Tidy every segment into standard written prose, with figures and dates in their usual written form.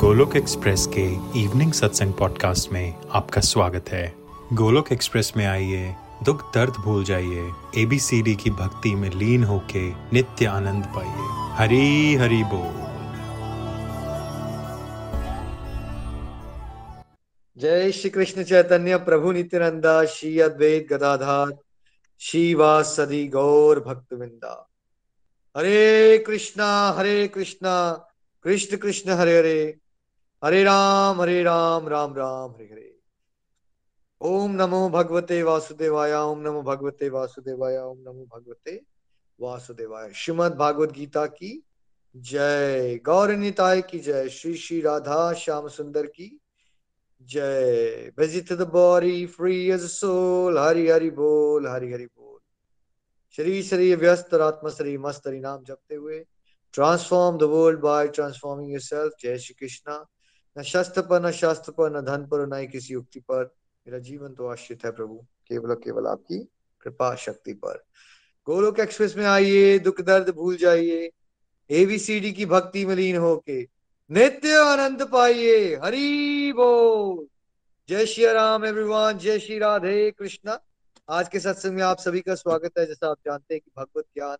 Golok express के evening सत्संग podcast में आपका स्वागत है। गोलोक एक्सप्रेस में आइए, दुख दर्द भूल जाइए, एबीसीडी की भक्ति में लीन होके नित्य आनंद पाइए। हरी हरी बोल। जय श्री कृष्ण चैतन्य प्रभु नित्यानंदा, श्री अद्वैत गदाधर श्रीवासदि गौर भक्तविंदा। हरे कृष्णा कृष्ण कृष्ण हरे हरे, हरे राम राम राम हरे हरे। ओम नमो भगवते वासुदेवाय, ओम नमो भगवते वासुदेवाय, ओम नमो भगवते वासुदेवाय। श्रीमद भागवत गीता की जय, गौर निताय की जय, श्री श्री राधा श्याम सुंदर की जय। Visit the body free as soul, Hari Hari बोल, हरि हरि बोल। श्री श्री व्यस्त आत्मा श्री मस्त हरि नाम जपते हुए Transform the world by transforming yourself। जय श्री कृष्णा। न शस्त्र पर, न शास्त्र पर, न धन पर, न किसी युक्ति पर, मेरा जीवन तो आश्रित है प्रभु केवल केवल आपकी कृपा शक्ति पर। गोलोक एक्सप्रेस में आइए, दुख दर्द भूल जाइए, एबीसीडी की भक्ति में लीन होके नित्य आनंद पाइए। हरि बोल। जय श्री राम एवरीवन, जय श्री राधे कृष्णा। आज के सत्संग में आप सभी का स्वागत है। जैसा आप जानते हैं कि भगवत ज्ञान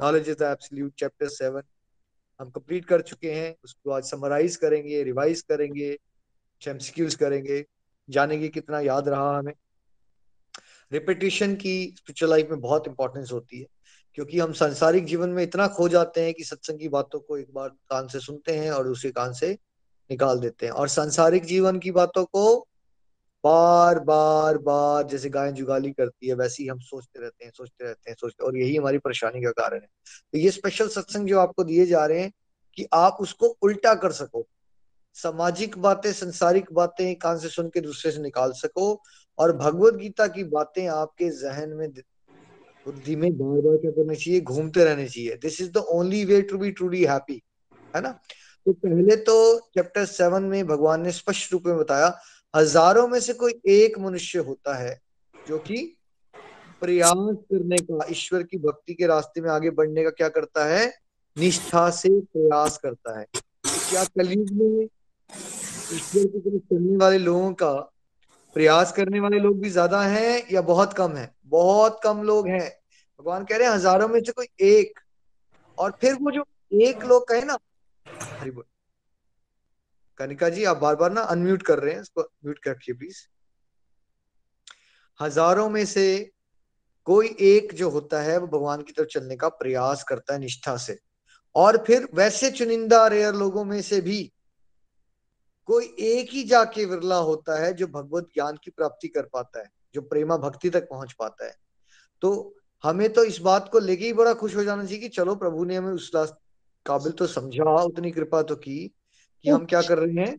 नॉलेज इज एब्सोल्यूट चैप्टर 7 हम कंप्लीट कर चुके हैं। उसको आज समराइज करेंगे, रिवाइज करेंगे, एमसीक्यूज करेंगे, जानेंगे कितना याद रहा हमें। रिपीटिशन की स्पिरिचुअल लाइफ में बहुत इंपॉर्टेंस होती है, क्योंकि हम सांसारिक जीवन में इतना खो जाते हैं कि सत्संग की बातों को एक बार कान से सुनते हैं और दूसरे कान से निकाल देते हैं, और सांसारिक जीवन की बातों को बार बार बार जैसे गाय जुगाली करती है वैसी हम सोचते रहते हैं, और यही हमारी परेशानी का कारण है। तो ये स्पेशल सत्संग जो आपको दिए जा रहे हैं कि आप उसको उल्टा कर सको, सामाजिक बातें संसारिक बातें कान से सुन के दूसरे से निकाल सको, और भगवत गीता की बातें आपके जहन में बुद्धि में बार बार क्या करना चाहिए, घूमते रहने चाहिए। This is the only way to be truly happy, है ना। तो पहले तो चैप्टर 7 में भगवान ने स्पष्ट रूप में बताया, हजारों में से कोई एक मनुष्य होता है जो कि प्रयास करने का, ईश्वर की भक्ति के रास्ते में आगे बढ़ने का क्या करता है, निष्ठा से प्रयास करता है। क्या कलयुग में ईश्वर की तरफ चलने वाले लोगों का, प्रयास करने वाले लोग भी ज्यादा हैं या बहुत कम है? बहुत कम लोग हैं। भगवान कह रहे हैं हजारों में से कोई एक, और फिर वो जो एक लोग कहे ना, हरि बोल। कनिका जी आप बार बार ना अनम्यूट कर रहे हैं, इसको म्यूट कर रखिए प्लीज। हजारों में से कोई एक जो होता है वो भगवान की तरफ चलने का प्रयास करता है निष्ठा से, और फिर वैसे चुनिंदा रेयर लोगों में से भी कोई एक ही जाके विरला होता है जो भगवत ज्ञान की प्राप्ति कर पाता है, जो प्रेमा भक्ति तक पहुंच पाता है। तो हमें तो इस बात को लेके ही बड़ा खुश हो जाना चाहिए कि चलो प्रभु ने हमें उस काबिल तो समझा, उतनी कृपा तो की कि हम क्या कर रहे हैं,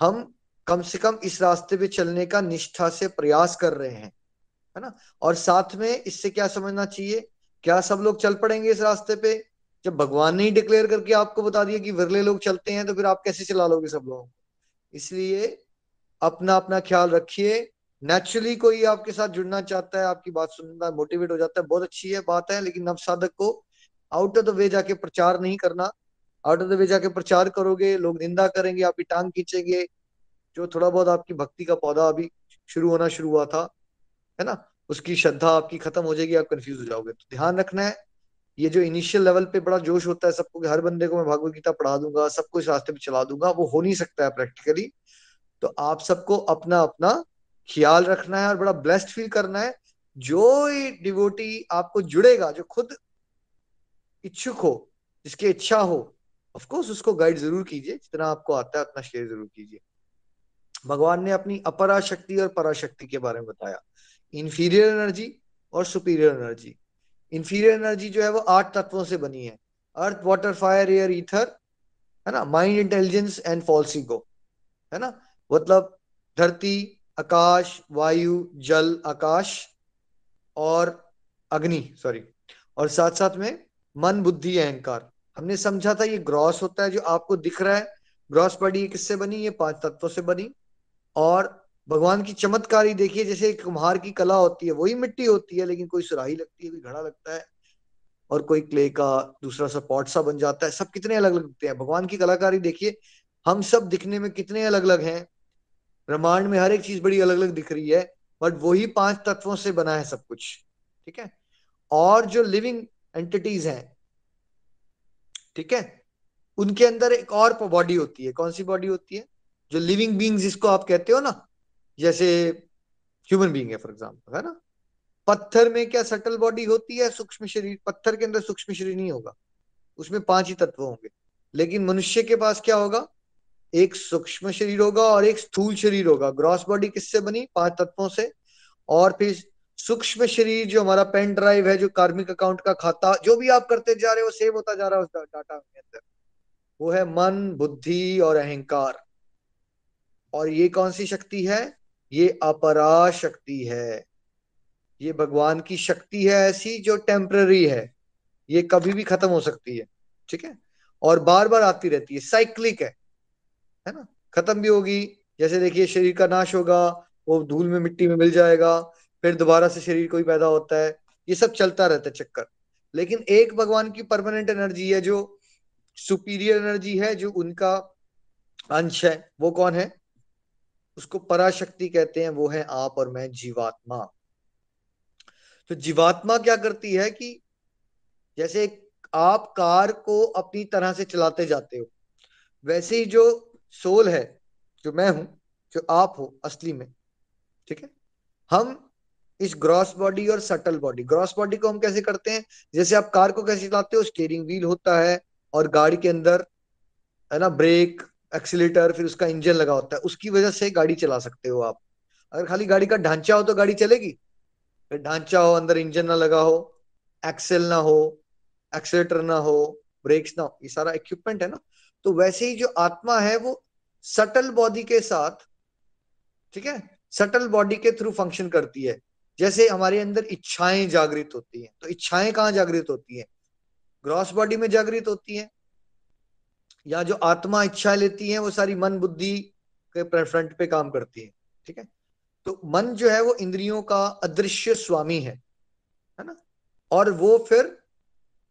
हम कम से कम इस रास्ते पे चलने का निष्ठा से प्रयास कर रहे हैं, है ना। और साथ में इससे क्या समझना चाहिए, क्या सब लोग चल पड़ेंगे इस रास्ते पे? जब भगवान ने ही डिक्लेयर करके आपको बता दिया कि विरले लोग चलते हैं, तो फिर आप कैसे चला लोगे सब लोगों को। इसलिए अपना अपना ख्याल रखिए। नेचुरली कोई आपके साथ जुड़ना चाहता है, आपकी बात सुनना मोटिवेट हो जाता है, बहुत अच्छी है बात है, लेकिन नवसाधक को आउट ऑफ द वे जाके प्रचार नहीं करना। आउट ऑफ द वे जाके प्रचार करोगे, लोग निंदा करेंगे, आपकी टांग खींचेंगे। जो थोड़ा बहुत आपकी भक्ति का पौधा अभी शुरू होना शुरू हुआ था, है ना, उसकी श्रद्धा आपकी खत्म हो जाएगी, आप कंफ्यूज हो जाओगे। तो ध्यान रखना है, ये जो इनिशियल लेवल पे बड़ा जोश होता है सबको, हर बंदे को मैं भगवद गीता पढ़ा दूंगा, सबको इस रास्ते पे चला दूंगा, वो हो नहीं सकता है प्रैक्टिकली। तो आप सबको अपना अपना ख्याल रखना है और बड़ा ब्लेस्ड फील करना है। जो डिवोटी आपको जुड़ेगा, जो खुद इच्छुक हो, जिसकी इच्छा हो, ऑफ कोर्स उसको गाइड जरूर कीजिए, जितना आपको आता है उतना शेयर जरूर कीजिए। भगवान ने अपनी अपरा शक्ति और पराशक्ति के बारे में बताया, इन्फीरियर एनर्जी और सुपीरियर एनर्जी। इन्फीरियर एनर्जी जो है वो 8 तत्वों से बनी है, earth water fire air ether, है ना, mind intelligence and false ego, है ना। मतलब धरती, आकाश, वायु, जल, आकाश और अग्नि, सॉरी, और साथ साथ में मन, बुद्धि, अहंकार। हमने समझा था ये ग्रॉस होता है, जो आपको दिख रहा है ग्रॉस बॉडी किससे बनी, ये 5 तत्वों से बनी। और भगवान की चमत्कारी देखिए, जैसे कुम्हार की कला होती है, वही मिट्टी होती है, लेकिन कोई सुराही लगती है, कोई घड़ा लगता है, और कोई क्ले का दूसरा सा पॉट सा बन जाता है, सब कितने अलग लगते हैं। भगवान की कलाकारी देखिए, हम सब दिखने में कितने अलग अलग हैं, ब्रह्मांड में हर एक चीज बड़ी अलग अलग दिख रही है, बट वही पांच तत्वों से बना है सब कुछ, ठीक है। और जो लिविंग एंटिटीज हैं, ठीक है, उनके अंदर एक और बॉडी होती है। कौन सी बॉडी होती है? जो लिविंग बींग्स जिसको आप कहते हो ना, जैसे ह्यूमन बींग है फॉर एग्जाम्पल, है ना। पत्थर में क्या सटल बॉडी होती है? सूक्ष्म शरीर। पत्थर के अंदर सूक्ष्म शरीर नहीं होगा, उसमें पांच ही तत्व होंगे। लेकिन मनुष्य के पास क्या होगा? एक सूक्ष्म शरीर होगा और एक स्थूल शरीर होगा। ग्रॉस बॉडी किससे बनी? पांच तत्वों से। और फिर सूक्ष्म शरीर जो हमारा पेन ड्राइव है, जो कार्मिक अकाउंट का खाता, जो भी आप करते जा रहे हो सेव होता जा रहा है उस डाटा के अंदर, वो है मन, बुद्धि और अहंकार। और ये कौन सी शक्ति है? ये अपरा शक्ति है। ये भगवान की शक्ति है ऐसी जो टेम्पररी है, ये कभी भी खत्म हो सकती है, ठीक है, और बार बार आती रहती है, साइक्लिक है ना। खत्म भी होगी, जैसे देखिए शरीर का नाश होगा, वो धूल में मिट्टी में मिल जाएगा, फिर दोबारा से शरीर कोई पैदा होता है, ये सब चलता रहता है चक्कर। लेकिन एक भगवान की परमानेंट एनर्जी है, जो सुपीरियर एनर्जी है, जो उनका अंश है, वो कौन है? उसको पराशक्ति कहते हैं। वो है आप और मैं, जीवात्मा। तो जीवात्मा क्या करती है कि जैसे आप कार को अपनी तरह से चलाते जाते हो, वैसे ही जो सोल है, जो मैं हूं, जो आप हो असली में, ठीक है, हम इस ग्रॉस बॉडी और सटल बॉडी, ग्रॉस बॉडी को हम कैसे करते हैं? जैसे आप कार को कैसे चलाते हो, स्टीयरिंग व्हील होता है और गाड़ी के अंदर, है ना, ब्रेक, एक्सीलेटर, फिर उसका इंजन लगा होता है, उसकी वजह से गाड़ी चला सकते हो आप। अगर खाली गाड़ी का ढांचा हो तो गाड़ी चलेगी, फिर ढांचा हो, अंदर इंजन ना लगा हो, एक्सेल ना हो, एक्सीलेटर ना हो, ब्रेक्स ना हो, ये सारा इक्विपमेंट है ना। तो वैसे ही जो आत्मा है वो सटल बॉडी के साथ, ठीक है, सटल बॉडी के थ्रू फंक्शन करती है। जैसे हमारे अंदर इच्छाएं जागृत होती हैं, तो इच्छाएं कहाँ जागृत होती हैं? ग्रॉस बॉडी में जागृत होती हैं, या जो आत्मा इच्छा लेती है वो सारी मन बुद्धि के फ्रंट पे काम करती है, ठीक है। तो मन जो है वो इंद्रियों का अदृश्य स्वामी है ना, और वो फिर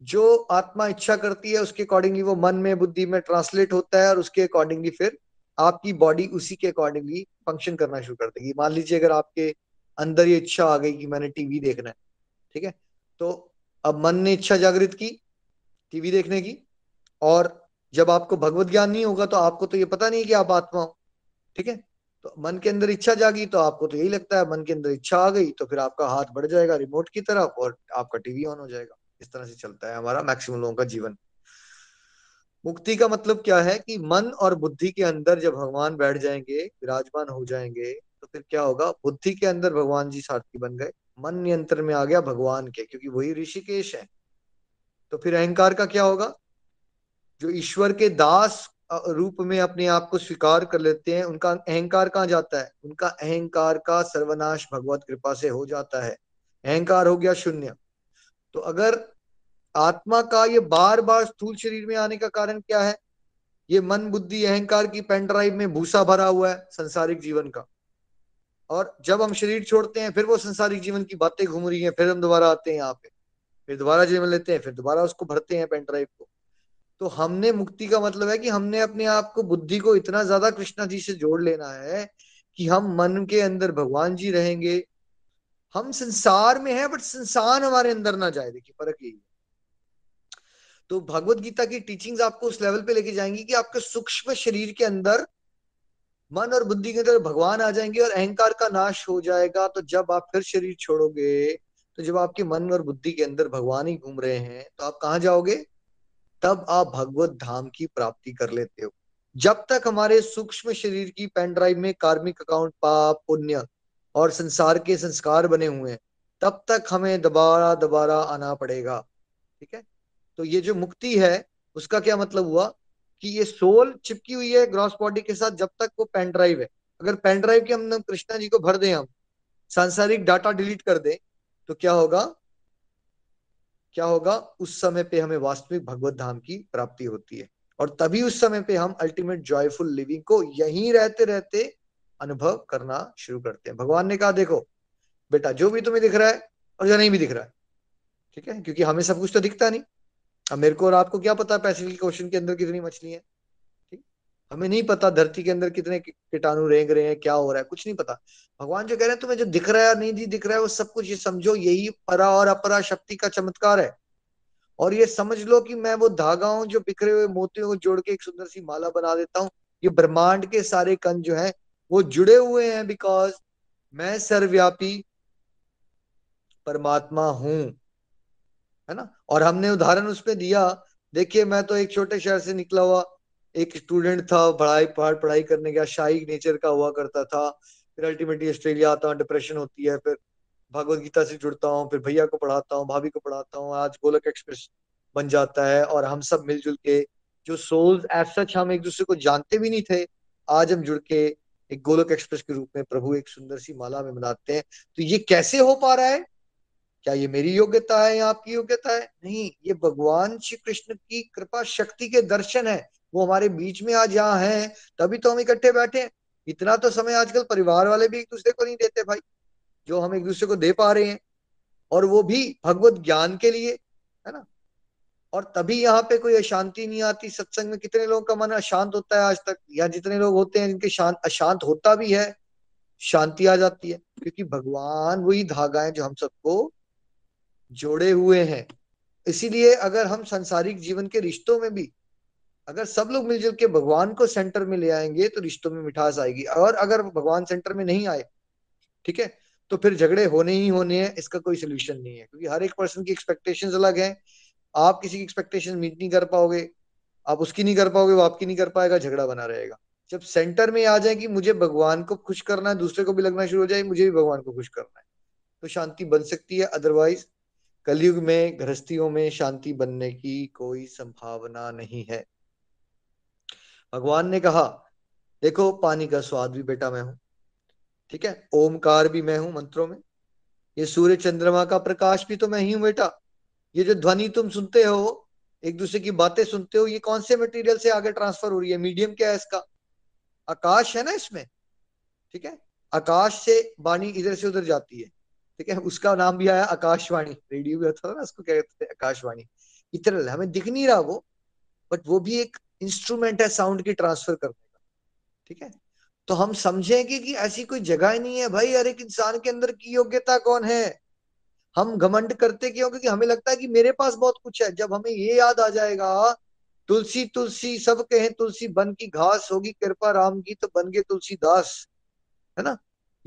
जो आत्मा इच्छा करती है उसके अकॉर्डिंगली वो मन में बुद्धि में ट्रांसलेट होता है, और उसके अकॉर्डिंगली फिर आपकी बॉडी उसी के अकॉर्डिंगली फंक्शन करना शुरू कर देगी। मान लीजिए अगर आपके अंदर ये इच्छा आ गई कि मैंने टीवी देखना है, ठीक है, तो अब मन ने इच्छा जागृत की टीवी देखने की, और जब आपको भगवत ज्ञान नहीं होगा तो आपको तो ये पता नहीं कि आप आत्मा हो, ठीक है। तो मन के अंदर इच्छा जागी तो आपको तो यही लगता है मन के अंदर इच्छा आ गई, तो फिर आपका हाथ बढ़ जाएगा रिमोट की तरफ और आपका टीवी ऑन हो जाएगा। इस तरह से चलता है हमारा मैक्सिमम लोगों का जीवन। मुक्ति का मतलब क्या है? कि मन और बुद्धि के अंदर जब भगवान बैठ जाएंगे, विराजमान हो जाएंगे, तो फिर क्या होगा? बुद्धि के अंदर भगवान जी सारथी बन गए, मन नियंत्रण में आ गया भगवान के, क्योंकि वही ऋषिकेश है। तो फिर अहंकार का क्या होगा? जो ईश्वर के दास रूप में अपने आप को स्वीकार कर लेते हैं, उनका अहंकार कहाँ जाता है? उनका अहंकार का सर्वनाश भगवत कृपा से हो जाता है, अहंकार हो गया शून्य। तो अगर आत्मा का ये बार बार स्थूल शरीर में आने का कारण क्या है? ये मन बुद्धि अहंकार की पेन ड्राइव में भूसा भरा हुआ है संसारिक जीवन का, और जब हम शरीर छोड़ते हैं फिर वो संसारिक जीवन की बातें घूम रही हैं, फिर हम दोबारा आते हैं यहाँ पे, फिर दोबारा जन्म लेते हैं, फिर दोबारा उसको भरते हैं पेन ड्राइव को। तो हमने मुक्ति का मतलब है कि हमने अपने आप को, बुद्धि को इतना ज्यादा कृष्णा जी से जोड़ लेना है कि हम मन के अंदर भगवान जी रहेंगे, हम संसार में हैं बट संसार हमारे अंदर ना जाए। देखिए फर्क यही है। तो भगवत गीता की टीचिंग्स आपको उस लेवल पे लेके जाएंगी कि आपके सूक्ष्म शरीर के अंदर, मन और बुद्धि के अंदर भगवान आ जाएंगे और अहंकार का नाश हो जाएगा। तो जब आप फिर शरीर छोड़ोगे, तो जब आपके मन और बुद्धि के अंदर भगवान ही घूम रहे हैं, तो आप कहाँ जाओगे? तब आप भगवत धाम की प्राप्ति कर लेते हो। जब तक हमारे सूक्ष्म शरीर की पेन ड्राइव में कार्मिक अकाउंट, पाप पुण्य और संसार के संस्कार बने हुए हैं, तब तक हमें दोबारा दोबारा आना पड़ेगा, ठीक है। तो ये जो मुक्ति है उसका क्या मतलब हुआ? कि ये सोल चिपकी हुई है ग्रॉस बॉडी के साथ जब तक वो पेन ड्राइव है। अगर पेन ड्राइव के हम कृष्णा जी को भर दें, हम सांसारिक डाटा डिलीट कर दें, तो क्या होगा? क्या होगा? उस समय पे हमें वास्तविक भगवत धाम की प्राप्ति होती है, और तभी उस समय पे हम अल्टीमेट जॉयफुल लिविंग को यहीं रहते रहते अनुभव करना शुरू करते हैं। भगवान ने कहा, देखो बेटा, जो भी तुम्हें दिख रहा है और जो नहीं भी दिख रहा है, ठीक है, क्योंकि हमें सब कुछ तो दिखता नहीं। अब मेरे को और आपको क्या पता है पैसिफिक ओशन के अंदर कितनी मछली है, ठीक, हमें नहीं पता धरती के अंदर कितने कीटाणु रेंग रहे हैं, क्या हो रहा है, कुछ नहीं पता। भगवान जो कह रहे हैं तुम्हें जो दिख रहा है और नहीं दिख रहा है वो सब कुछ ये समझो, यही परा और अपरा शक्ति का चमत्कार है। और ये समझ लो कि मैं वो धागा हूं जो बिखरे हुए मोतियों को जोड़ के एक सुंदर सी माला बना देता हूँ। ये ब्रह्मांड के सारे कण जो है वो जुड़े हुए हैं, बिकॉज मैं सर्वव्यापी परमात्मा हूं, है ना। और हमने उदाहरण उसमें दिया, देखिए मैं तो एक छोटे शहर से निकला हुआ एक स्टूडेंट था, पढ़ाई करने गया, शाही नेचर का हुआ करता था, फिर अल्टीमेटली ऑस्ट्रेलिया आता हूँ, डिप्रेशन होती है, फिर भगवत गीता से जुड़ता हूँ, फिर भैया को पढ़ाता हूँ, भाभी को पढ़ाता हूँ, आज गोलक एक्सप्रेस बन जाता है। और हम सब मिलजुल के जो सोल्स एज सच हम एक दूसरे को जानते भी नहीं थे, आज हम जुड़ के एक गोलक एक्सप्रेस के रूप में प्रभु एक सुंदर सी माला में बनाते हैं। तो ये कैसे हो पा रहा है? क्या ये मेरी योग्यता है या आपकी योग्यता है? नहीं, ये भगवान श्री कृष्ण की कृपा शक्ति के दर्शन है। वो हमारे बीच में आज यहाँ है, तभी तो हम इकट्ठे बैठे हैं। इतना तो समय आजकल परिवार वाले भी एक दूसरे को नहीं देते भाई, जो हम एक दूसरे को दे पा रहे हैं, और वो भी भगवत ज्ञान के लिए, है ना। और तभी यहाँ पे कोई अशांति नहीं आती। सत्संग में कितने लोगों का मन अशांत होता है आज तक, या जितने लोग होते हैं जिनके अशांत होता भी है, शांति आ जाती है, क्योंकि भगवान वही धागा है जो हम सबको जोड़े हुए हैं। इसीलिए अगर हम सांसारिक जीवन के रिश्तों में भी अगर सब लोग मिलजुल के भगवान को सेंटर में ले आएंगे तो रिश्तों में मिठास आएगी। और अगर भगवान सेंटर में नहीं आए, ठीक है, तो फिर झगड़े होने ही होने हैं, इसका कोई सोल्यूशन नहीं है, क्योंकि हर एक पर्सन की एक्सपेक्टेशंस अलग हैं। आप किसी की एक्सपेक्टेशन मीट नहीं कर पाओगे, आप उसकी नहीं कर पाओगे, वो आपकी नहीं कर पाएगा, झगड़ा बना रहेगा। जब सेंटर में आ जाए कि मुझे भगवान को खुश करना है, दूसरे को भी लगना शुरू हो जाए मुझे भी भगवान को खुश करना है, तो शांति बन सकती है। अदरवाइज कलयुग में गृहस्थियों में शांति बनने की कोई संभावना नहीं है। भगवान ने कहा देखो पानी का स्वाद भी बेटा मैं हूं, ठीक है, ओमकार भी मैं हूं मंत्रों में, ये सूर्य चंद्रमा का प्रकाश भी तो मैं ही हूं बेटा, ये जो ध्वनि तुम सुनते हो, एक दूसरे की बातें सुनते हो, ये कौन से मटेरियल से आगे ट्रांसफर हो रही है, मीडियम क्या है इसका? आकाश है ना इसमें, ठीक है, आकाश से वाणी इधर से उधर जाती है, ठीक है, उसका नाम भी आया आकाशवाणी। रेडियो भी होता था ना, उसको क्या कहते थे? आकाशवाणी। इतरल हमें दिख नहीं रहा वो, बट वो भी एक इंस्ट्रूमेंट है साउंड की ट्रांसफर करने का, ठीक है। तो हम समझेंगे कि ऐसी कोई जगह ही नहीं है भाई हर एक इंसान के अंदर की योग्यता कौन है। हम घमंड करते क्यों? क्योंकि हमें लगता है कि मेरे पास बहुत कुछ है। जब हमें ये याद आ जाएगा तुलसी तुलसी सब कहे तुलसी, बन की घास होगी कृपा राम की तो बन गए तुलसीदास, है ना,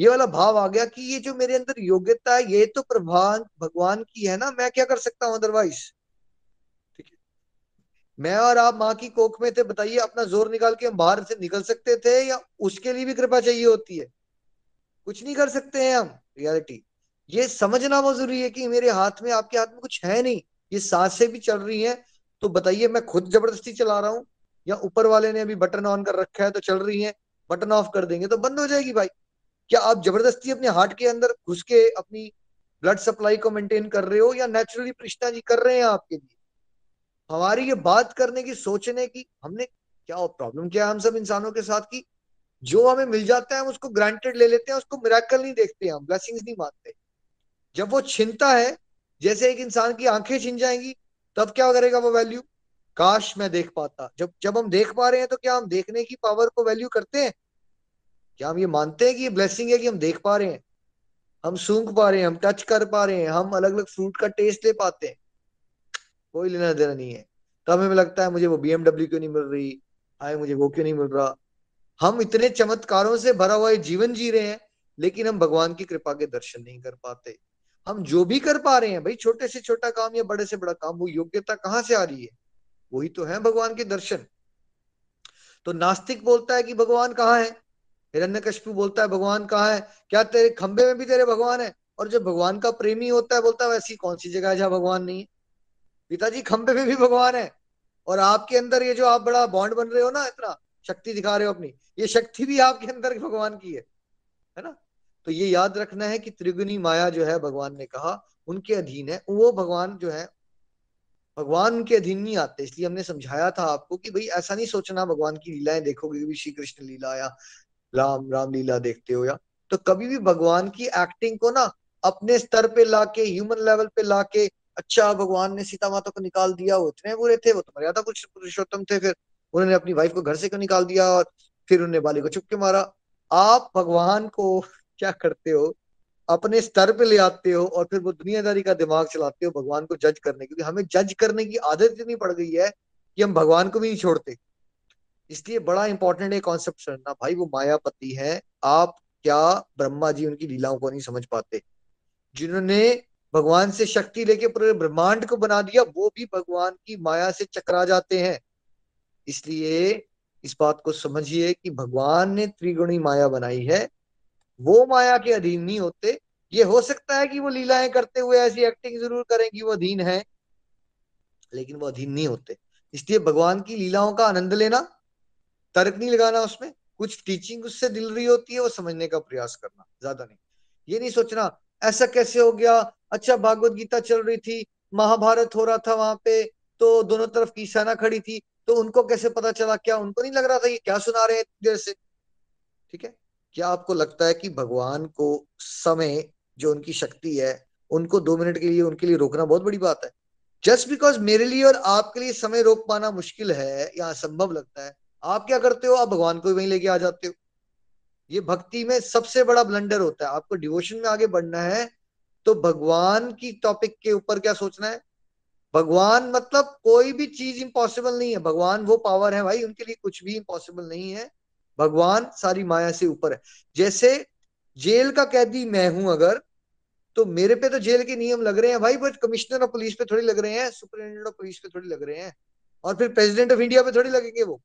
ये वाला भाव आ गया कि ये जो मेरे अंदर योग्यता है ये तो भगवान की है ना, मैं क्या कर सकता हूँ अदरवाइज, ठीक है। मैं और आप माँ की कोख में थे, बताइए अपना जोर निकाल के हम बाहर से निकल सकते थे या उसके लिए भी कृपा चाहिए होती है? कुछ नहीं कर सकते हैं हम। रियलिटी ये समझना बहुत जरूरी है कि मेरे हाथ में आपके हाथ में कुछ है नहीं, ये सांसें भी चल रही हैं, तो बताइए मैं खुद जबरदस्ती चला रहा हूँ या ऊपर वाले ने अभी बटन ऑन कर रखा है तो चल रही है, बटन ऑफ कर देंगे तो बंद हो जाएगी भाई। क्या आप जबरदस्ती अपने हार्ट के अंदर घुस के अपनी ब्लड सप्लाई को मेंटेन कर रहे हो या नेचुरली कृष्णा जी कर रहे हैं आपके लिए? हमारी ये बात करने की, सोचने की, हमने क्या प्रॉब्लम किया हम सब इंसानों के साथ की जो हमें मिल जाता है हम उसको ग्रांटेड ले लेते हैं, उसको मिरेकल नहीं देखते, हम ब्लेसिंग्स नहीं मानते। जब वो छिनता है, जैसे एक इंसान की आंखें छिन जाएंगी तब क्या करेगा वो वैल्यू? काश मैं देख पाता। जब हम देख पा रहे हैं तो क्या हम देखने की पावर को वैल्यू करते हैं? क्या हम ये मानते हैं कि ये ब्लेसिंग है कि हम देख पा रहे हैं, हम सूंघ पा रहे हैं, हम टच कर पा रहे हैं, हम अलग अलग फ्रूट का टेस्ट ले पाते हैं? कोई लेना देना नहीं है। तब हमें लगता है मुझे वो BMW क्यों नहीं मिल रही, आए मुझे वो क्यों नहीं मिल रहा। हम इतने चमत्कारों से भरा हुआ जीवन जी रहे हैं लेकिन हम भगवान की कृपा के दर्शन नहीं कर पाते। हम जो भी कर पा रहे हैं भाई, छोटे से छोटा काम या बड़े से बड़ा काम, वो योग्यता कहाँ से आ रही है? वही तो है भगवान के दर्शन। तो नास्तिक बोलता है कि भगवान कहाँ है, हिरण्यकश्यप बोलता है भगवान कहाँ है, क्या तेरे खंभे में भी तेरे भगवान है? और जो भगवान का प्रेमी होता है बोलता है वैसी कौन सी जगह है जहाँ भगवान नहीं है? पिताजी खंभे में भी भगवान है। और आपके अंदर ये जो आप बड़ा बॉन्ड बन रहे हो ना, इतना शक्ति दिखा रहे हो अपनी, ये शक्ति भी आपके अंदर भगवान की है ना। तो ये याद रखना है कि त्रिगुणी माया जो है भगवान ने कहा उनके अधीन है, वो भगवान जो है भगवान के अधीन नहीं आते। इसलिए हमने समझाया था आपको कि भाई ऐसा नहीं सोचना भगवान की लीलाएं देखोगे कि श्री कृष्ण लीला या राम लीला देखते हो या, तो कभी भी भगवान की एक्टिंग को ना अपने स्तर पे लाके, ह्यूमन लेवल पे लाके, अच्छा भगवान ने सीता माता को निकाल दिया, वो इतने बुरे थे, वो तो मर्यादा पुरुषोत्तम थे, फिर उन्होंने अपनी वाइफ को घर से क्यों निकाल दिया और फिर उन्होंने बाली को चुपके मारा। आप भगवान को क्या करते हो, अपने स्तर पे ले आते हो और फिर वो दुनियादारी का दिमाग चलाते हो भगवान को जज करने, क्योंकि हमें जज करने की आदत इतनी पड़ गई है कि हम भगवान को भी नहीं छोड़ते। इसलिए बड़ा इंपॉर्टेंट है कॉन्सेप्ट समझना, भाई वो मायापति है। आप क्या ब्रह्मा जी उनकी लीलाओं को नहीं समझ पाते, जिन्होंने भगवान से शक्ति लेके पूरे ब्रह्मांड को बना दिया वो भी भगवान की माया से चकरा जाते हैं। इसलिए इस बात को समझिए कि भगवान ने त्रिगुणी माया बनाई है, वो माया के अधीन नहीं होते। ये हो सकता है कि वो लीलाएं करते हुए ऐसी एक्टिंग जरूर करें कि वो अधीन है, लेकिन वो अधीन नहीं होते। इसलिए भगवान की लीलाओं का आनंद लेना, तर्क नहीं लगाना उसमें, कुछ टीचिंग उससे दिल रही होती है वो समझने का प्रयास करना, ज्यादा नहीं। ये नहीं सोचना ऐसा कैसे हो गया, अच्छा भागवत गीता चल रही थी, महाभारत हो रहा था वहां पे, तो दोनों तरफ की सेना खड़ी थी, तो उनको कैसे पता चला, क्या उनको नहीं लग रहा था ये क्या सुना रहे हैं देर से? ठीक है, क्या आपको लगता है कि भगवान को समय जो उनकी शक्ति है उनको 2 मिनट के लिए उनके लिए रोकना बहुत बड़ी बात है? जस्ट बिकॉज मेरे लिए और आपके लिए समय रोक पाना मुश्किल है या असंभव लगता है, आप क्या करते हो, आप भगवान को वहीं लेके आ जाते हो। ये भक्ति में सबसे बड़ा ब्लंडर होता है। आपको डिवोशन में आगे बढ़ना है तो भगवान की टॉपिक के ऊपर क्या सोचना है। भगवान मतलब कोई भी चीज इम्पॉसिबल नहीं है, भगवान वो पावर है भाई, उनके लिए कुछ भी इम्पॉसिबल नहीं है। भगवान सारी माया से ऊपर है। जैसे जेल का कैदी मैं हूं अगर, तो मेरे पे तो जेल के नियम लग रहे हैं भाई, बट कमिश्नर ऑफ पुलिस पे थोड़ी लग रहे हैं, सुप्रिटेंडेंट ऑफ पुलिस पे थोड़ी लग रहे हैं, और फिर प्रेसिडेंट ऑफ इंडिया पे थोड़ी लगेंगे वो,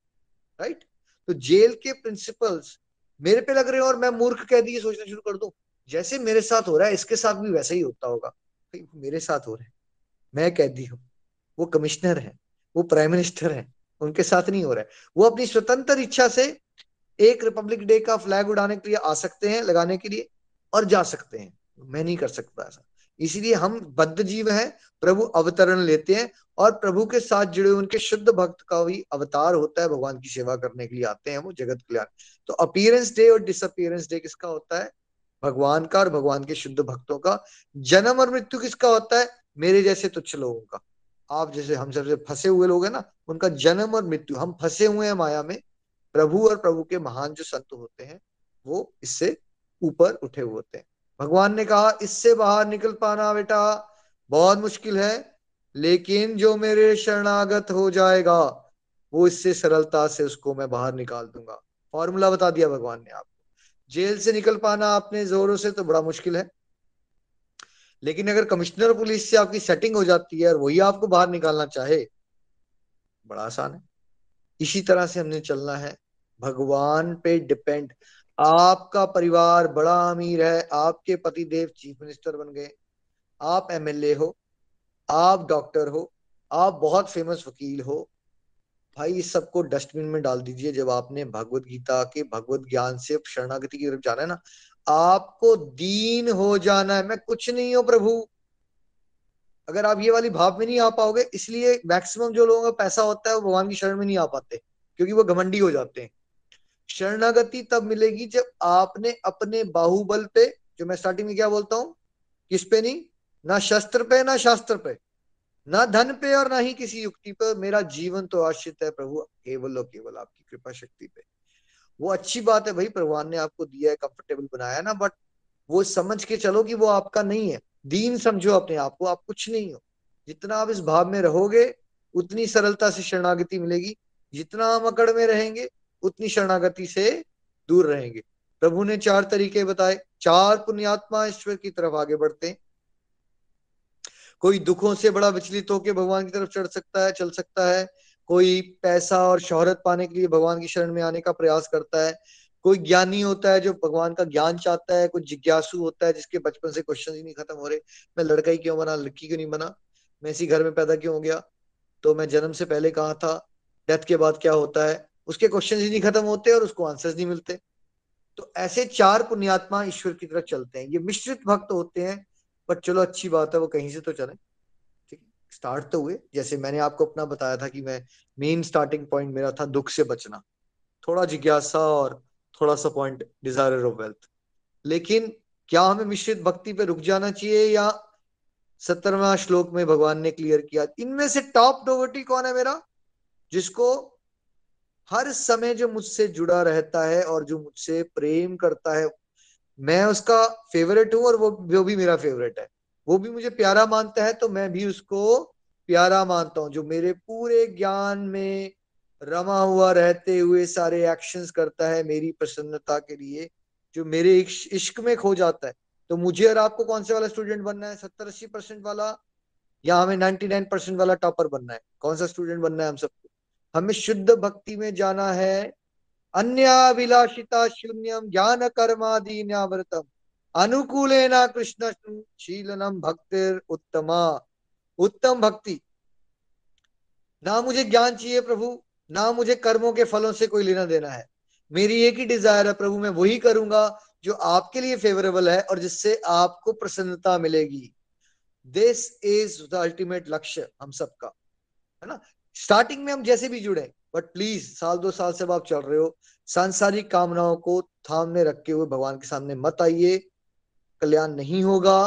राइट। तो जेल के प्रिंसिपल्स मेरे पे लग रहे हैं और मैं मूर्ख कैदी ये सोचना शुरू कर दूं, जैसे मेरे साथ हो रहा है इसके साथ भी वैसा ही होता होगा। भाई मेरे साथ हो रहा है, मैं कैदी हूँ, वो कमिश्नर है, वो प्राइम मिनिस्टर है, उनके साथ नहीं हो रहा है। वो अपनी स्वतंत्र इच्छा से एक रिपब्लिक डे का फ्लैग उड़ाने के लिए आ सकते हैं, लगाने के लिए, और जा सकते हैं। मैं नहीं कर सकता ऐसा। इसीलिए हम बद्ध जीव हैं, प्रभु अवतरण लेते हैं और प्रभु के साथ जुड़े उनके शुद्ध भक्त का भी अवतार होता है, भगवान की सेवा करने के लिए आते हैं वो जगत कल्याण। तो अपीयरेंस डे और डिसअपीयरेंस डे किसका होता है? भगवान का और भगवान के शुद्ध भक्तों का। जन्म और मृत्यु किसका होता है? मेरे जैसे तुच्छ लोगों का। आप जैसे हम सबसे फंसे हुए लोग हैं ना, उनका जन्म और मृत्यु। हम फंसे हुए हैं माया में, प्रभु और प्रभु के महान जो संत होते हैं वो इससे ऊपर उठे हुए होते हैं। भगवान ने कहा इससे बाहर निकल पाना बेटा बहुत मुश्किल है, लेकिन जो मेरे शरणागत हो जाएगा वो इससे सरलता से उसको मैं बाहर निकाल दूंगा। फॉर्मूला बता दिया भगवान ने आपको। जेल से निकल पाना आपने जोरों से तो बड़ा मुश्किल है, लेकिन अगर कमिश्नर पुलिस से आपकी सेटिंग हो जाती है और वही आपको बाहर निकालना चाहे, बड़ा आसान है। इसी तरह से हमने चलना है, भगवान पे डिपेंड। आपका परिवार बड़ा अमीर है, आपके पति देव चीफ मिनिस्टर बन गए, आप एमएलए हो, आप डॉक्टर हो, आप बहुत फेमस वकील हो, भाई इस सबको डस्टबिन में डाल दीजिए। जब आपने भगवत गीता के भगवत ज्ञान से शरणागति की तरफ जाना है ना, आपको दीन हो जाना है। मैं कुछ नहीं हूं प्रभु, अगर आप ये वाली भाव में नहीं आ पाओगे। इसलिए मैक्सिमम जो लोगों का पैसा होता है वो भगवान की शरण में नहीं आ पाते, क्योंकि वो घमंडी हो जाते हैं। शरणागति तब मिलेगी जब आपने अपने बाहुबल पे, जो मैं स्टार्टिंग में क्या बोलता हूँ, किस पे नहीं, ना शस्त्र पे, ना शास्त्र पे, ना धन पे, और ना ही किसी युक्ति पे। मेरा जीवन तो आश्रित है प्रभु केवल और केवल आपकी कृपा शक्ति पे। वो अच्छी बात है भाई, भगवान ने आपको दिया है, कंफर्टेबल बनाया ना, बट वो समझ के चलो कि वो आपका नहीं है। दीन समझो अपने आप को, आप कुछ नहीं हो। जितना आप इस भाव में रहोगे उतनी सरलता से शरणागति मिलेगी, जितना हम अकड़ में रहेंगे उतनी शरणागति से दूर रहेंगे। प्रभु ने 4 तरीके बताए, 4 पुण्यात्मा ईश्वर की तरफ आगे बढ़ते हैं। कोई दुखों से बड़ा विचलित होकर भगवान की तरफ चढ़ सकता है, चल सकता है। कोई पैसा और शोहरत पाने के लिए भगवान की शरण में आने का प्रयास करता है। कोई ज्ञानी होता है जो भगवान का ज्ञान चाहता है। कोई जिज्ञासु होता है जिसके बचपन से क्वेश्चन ही नहीं खत्म हो रहे, मैं लड़का ही क्यों बना, लड़की क्यों नहीं बना, मैं इसी घर में पैदा क्यों हो गया, तो मैं जन्म से पहले कहाँ था, डेथ के बाद क्या होता है, उसके क्वेश्चन ही नहीं खत्म होते और उसको आंसर्स नहीं मिलते। तो ऐसे 4 पुण्यात्मा ईश्वर की तरफ चलते हैं। ये मिश्रित भक्त होते हैं, पर चलो अच्छी बात है, वो कहीं से तो चले। ठीक, स्टार्ट तो हुए, जैसे मैंने आपको अपना बताया था कि मैं मेन स्टार्टिंग पॉइंट मेरा था दुख से बचना, थोड़ा जिज्ञासा और थोड़ा सा पॉइंट डिजायर ऑफ वेल्थ। लेकिन क्या हमें मिश्रित भक्ति पे रुक जाना चाहिए, या 17वां श्लोक में भगवान ने क्लियर किया इनमें से टॉप डोवर्टी कौन है मेरा, जिसको हर समय जो मुझसे जुड़ा रहता है और जो मुझसे प्रेम करता है, मैं उसका फेवरेट हूं और वो भी मेरा फेवरेट है, वो भी मुझे प्यारा मानता है तो मैं भी उसको प्यारा मानता हूं। जो मेरे पूरे ज्ञान में रमा हुआ रहते हुए सारे एक्शंस करता है मेरी प्रसन्नता के लिए, जो मेरे इश्क में खो जाता है। तो मुझे और आपको कौन से वाला स्टूडेंट बनना है, 70-80% वाला या हमें 99% वाला टॉपर बनना है? कौन सा स्टूडेंट बनना है हम सबको? हमें शुद्ध भक्ति में जाना है। अन्याभिलाषिता शून्यम ज्ञान कर्मादि न्यावृतम अनुकूलेना कृष्ण शीलनम भक्तिर उत्तमा। उत्तम भक्ति, ना मुझे ज्ञान चाहिए प्रभु, ना मुझे कर्मों के फलों से कोई लेना देना है, मेरी एक ही डिजायर है प्रभु, मैं वही करूंगा जो आपके लिए फेवरेबल है और जिससे आपको प्रसन्नता मिलेगी। दिस इज द अल्टीमेट लक्ष्य हम सबका, है ना। स्टार्टिंग में हम जैसे भी जुड़े, बट प्लीज साल दो साल से आप चल रहे हो, सांसारिक कामनाओं को थामने रखे हुए भगवान के सामने मत आइए, कल्याण नहीं होगा।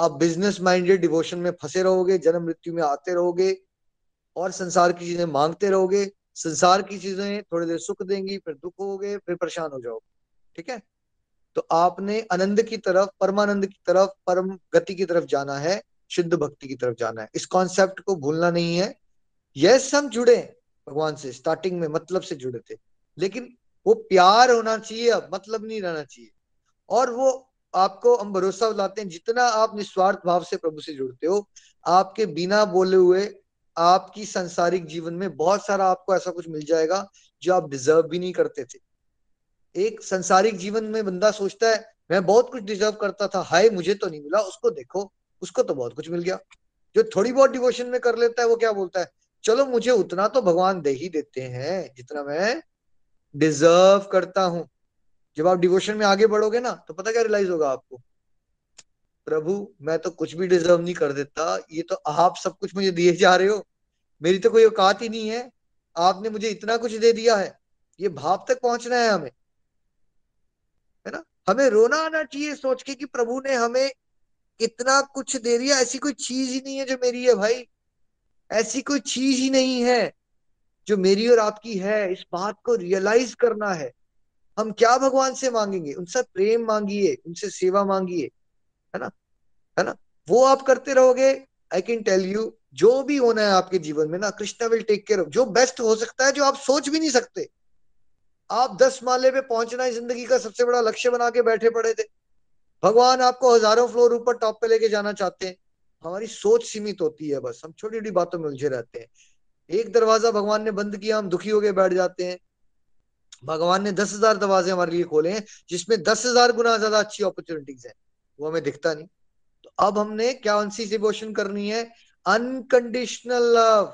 आप बिजनेस माइंडेड डिवोशन में फंसे रहोगे, जन्म मृत्यु में आते रहोगे और संसार की चीजें मांगते रहोगे। संसार की चीजें थोड़ी देर सुख देंगी, फिर दुख होगे, फिर परेशान हो जाओगे। ठीक है, तो आपने आनंद की तरफ, परमानंद की तरफ, परम गति की तरफ जाना है, शुद्ध भक्ति की तरफ जाना है। इस कॉन्सेप्ट को भूलना नहीं है। यस, हम जुड़े भगवान से स्टार्टिंग में, मतलब से जुड़े थे, लेकिन वो प्यार होना चाहिए, अब मतलब नहीं रहना चाहिए। और वो आपको हम भरोसा दिलाते हैं, जितना आप निस्वार्थ भाव से प्रभु से जुड़ते हो, आपके बिना बोले हुए आपकी सांसारिक जीवन में बहुत सारा आपको ऐसा कुछ मिल जाएगा जो आप डिजर्व भी नहीं करते थे। एक सांसारिक जीवन में बंदा सोचता है मैं बहुत कुछ डिजर्व करता था, हाय मुझे तो नहीं मिला, उसको देखो उसको तो बहुत कुछ मिल गया। जो थोड़ी बहुत डिवोशन में कर लेता है वो क्या बोलता है, चलो मुझे उतना तो भगवान दे ही देते हैं जितना मैं डिजर्व करता हूं। जब आप डिवोशन में आगे बढ़ोगे ना, तो पता क्या रियलाइज होगा आपको, प्रभु मैं तो कुछ भी डिजर्व नहीं कर देता, ये तो आप सब कुछ मुझे दिए जा रहे हो, मेरी तो कोई औकात ही नहीं है, आपने मुझे इतना कुछ दे दिया है। ये भाव तक पहुंचना है हमें, है ना। हमें रोना आना चाहिए सोच के कि प्रभु ने हमें इतना कुछ दे दिया, ऐसी कोई चीज ही नहीं है जो मेरी है भाई, ऐसी कोई चीज ही नहीं है जो मेरी और आपकी है। इस बात को रियलाइज करना है। हम क्या भगवान से मांगेंगे, उनसे प्रेम मांगिए, उनसे सेवा मांगिए, है ना, है ना। वो आप करते रहोगे, आई कैन टेल यू, जो भी होना है आपके जीवन में ना, Krishna will take care of. जो बेस्ट हो सकता है, जो आप सोच भी नहीं सकते, आप 10 माले पे पहुंचना ही जिंदगी का सबसे बड़ा लक्ष्य बना के बैठे पड़े थे। भगवान आपको हजारों फ्लोर ऊपर टॉप पे लेके जाना चाहते हैं। हमारी सोच सीमित होती है, बस हम छोटी छोटी बातों में उलझे रहते हैं। एक दरवाजा भगवान ने बंद किया, हम दुखी होके बैठ जाते हैं। भगवान ने 10,000 दरवाजे हमारे लिए खोले हैं, जिसमें 10,000 गुना ज्यादा अच्छी अपॉर्चुनिटीज हैं, वो हमें दिखता नहीं। तो अब हमने क्या उनसी डिवोशन करनी है, अनकंडीशनल लव।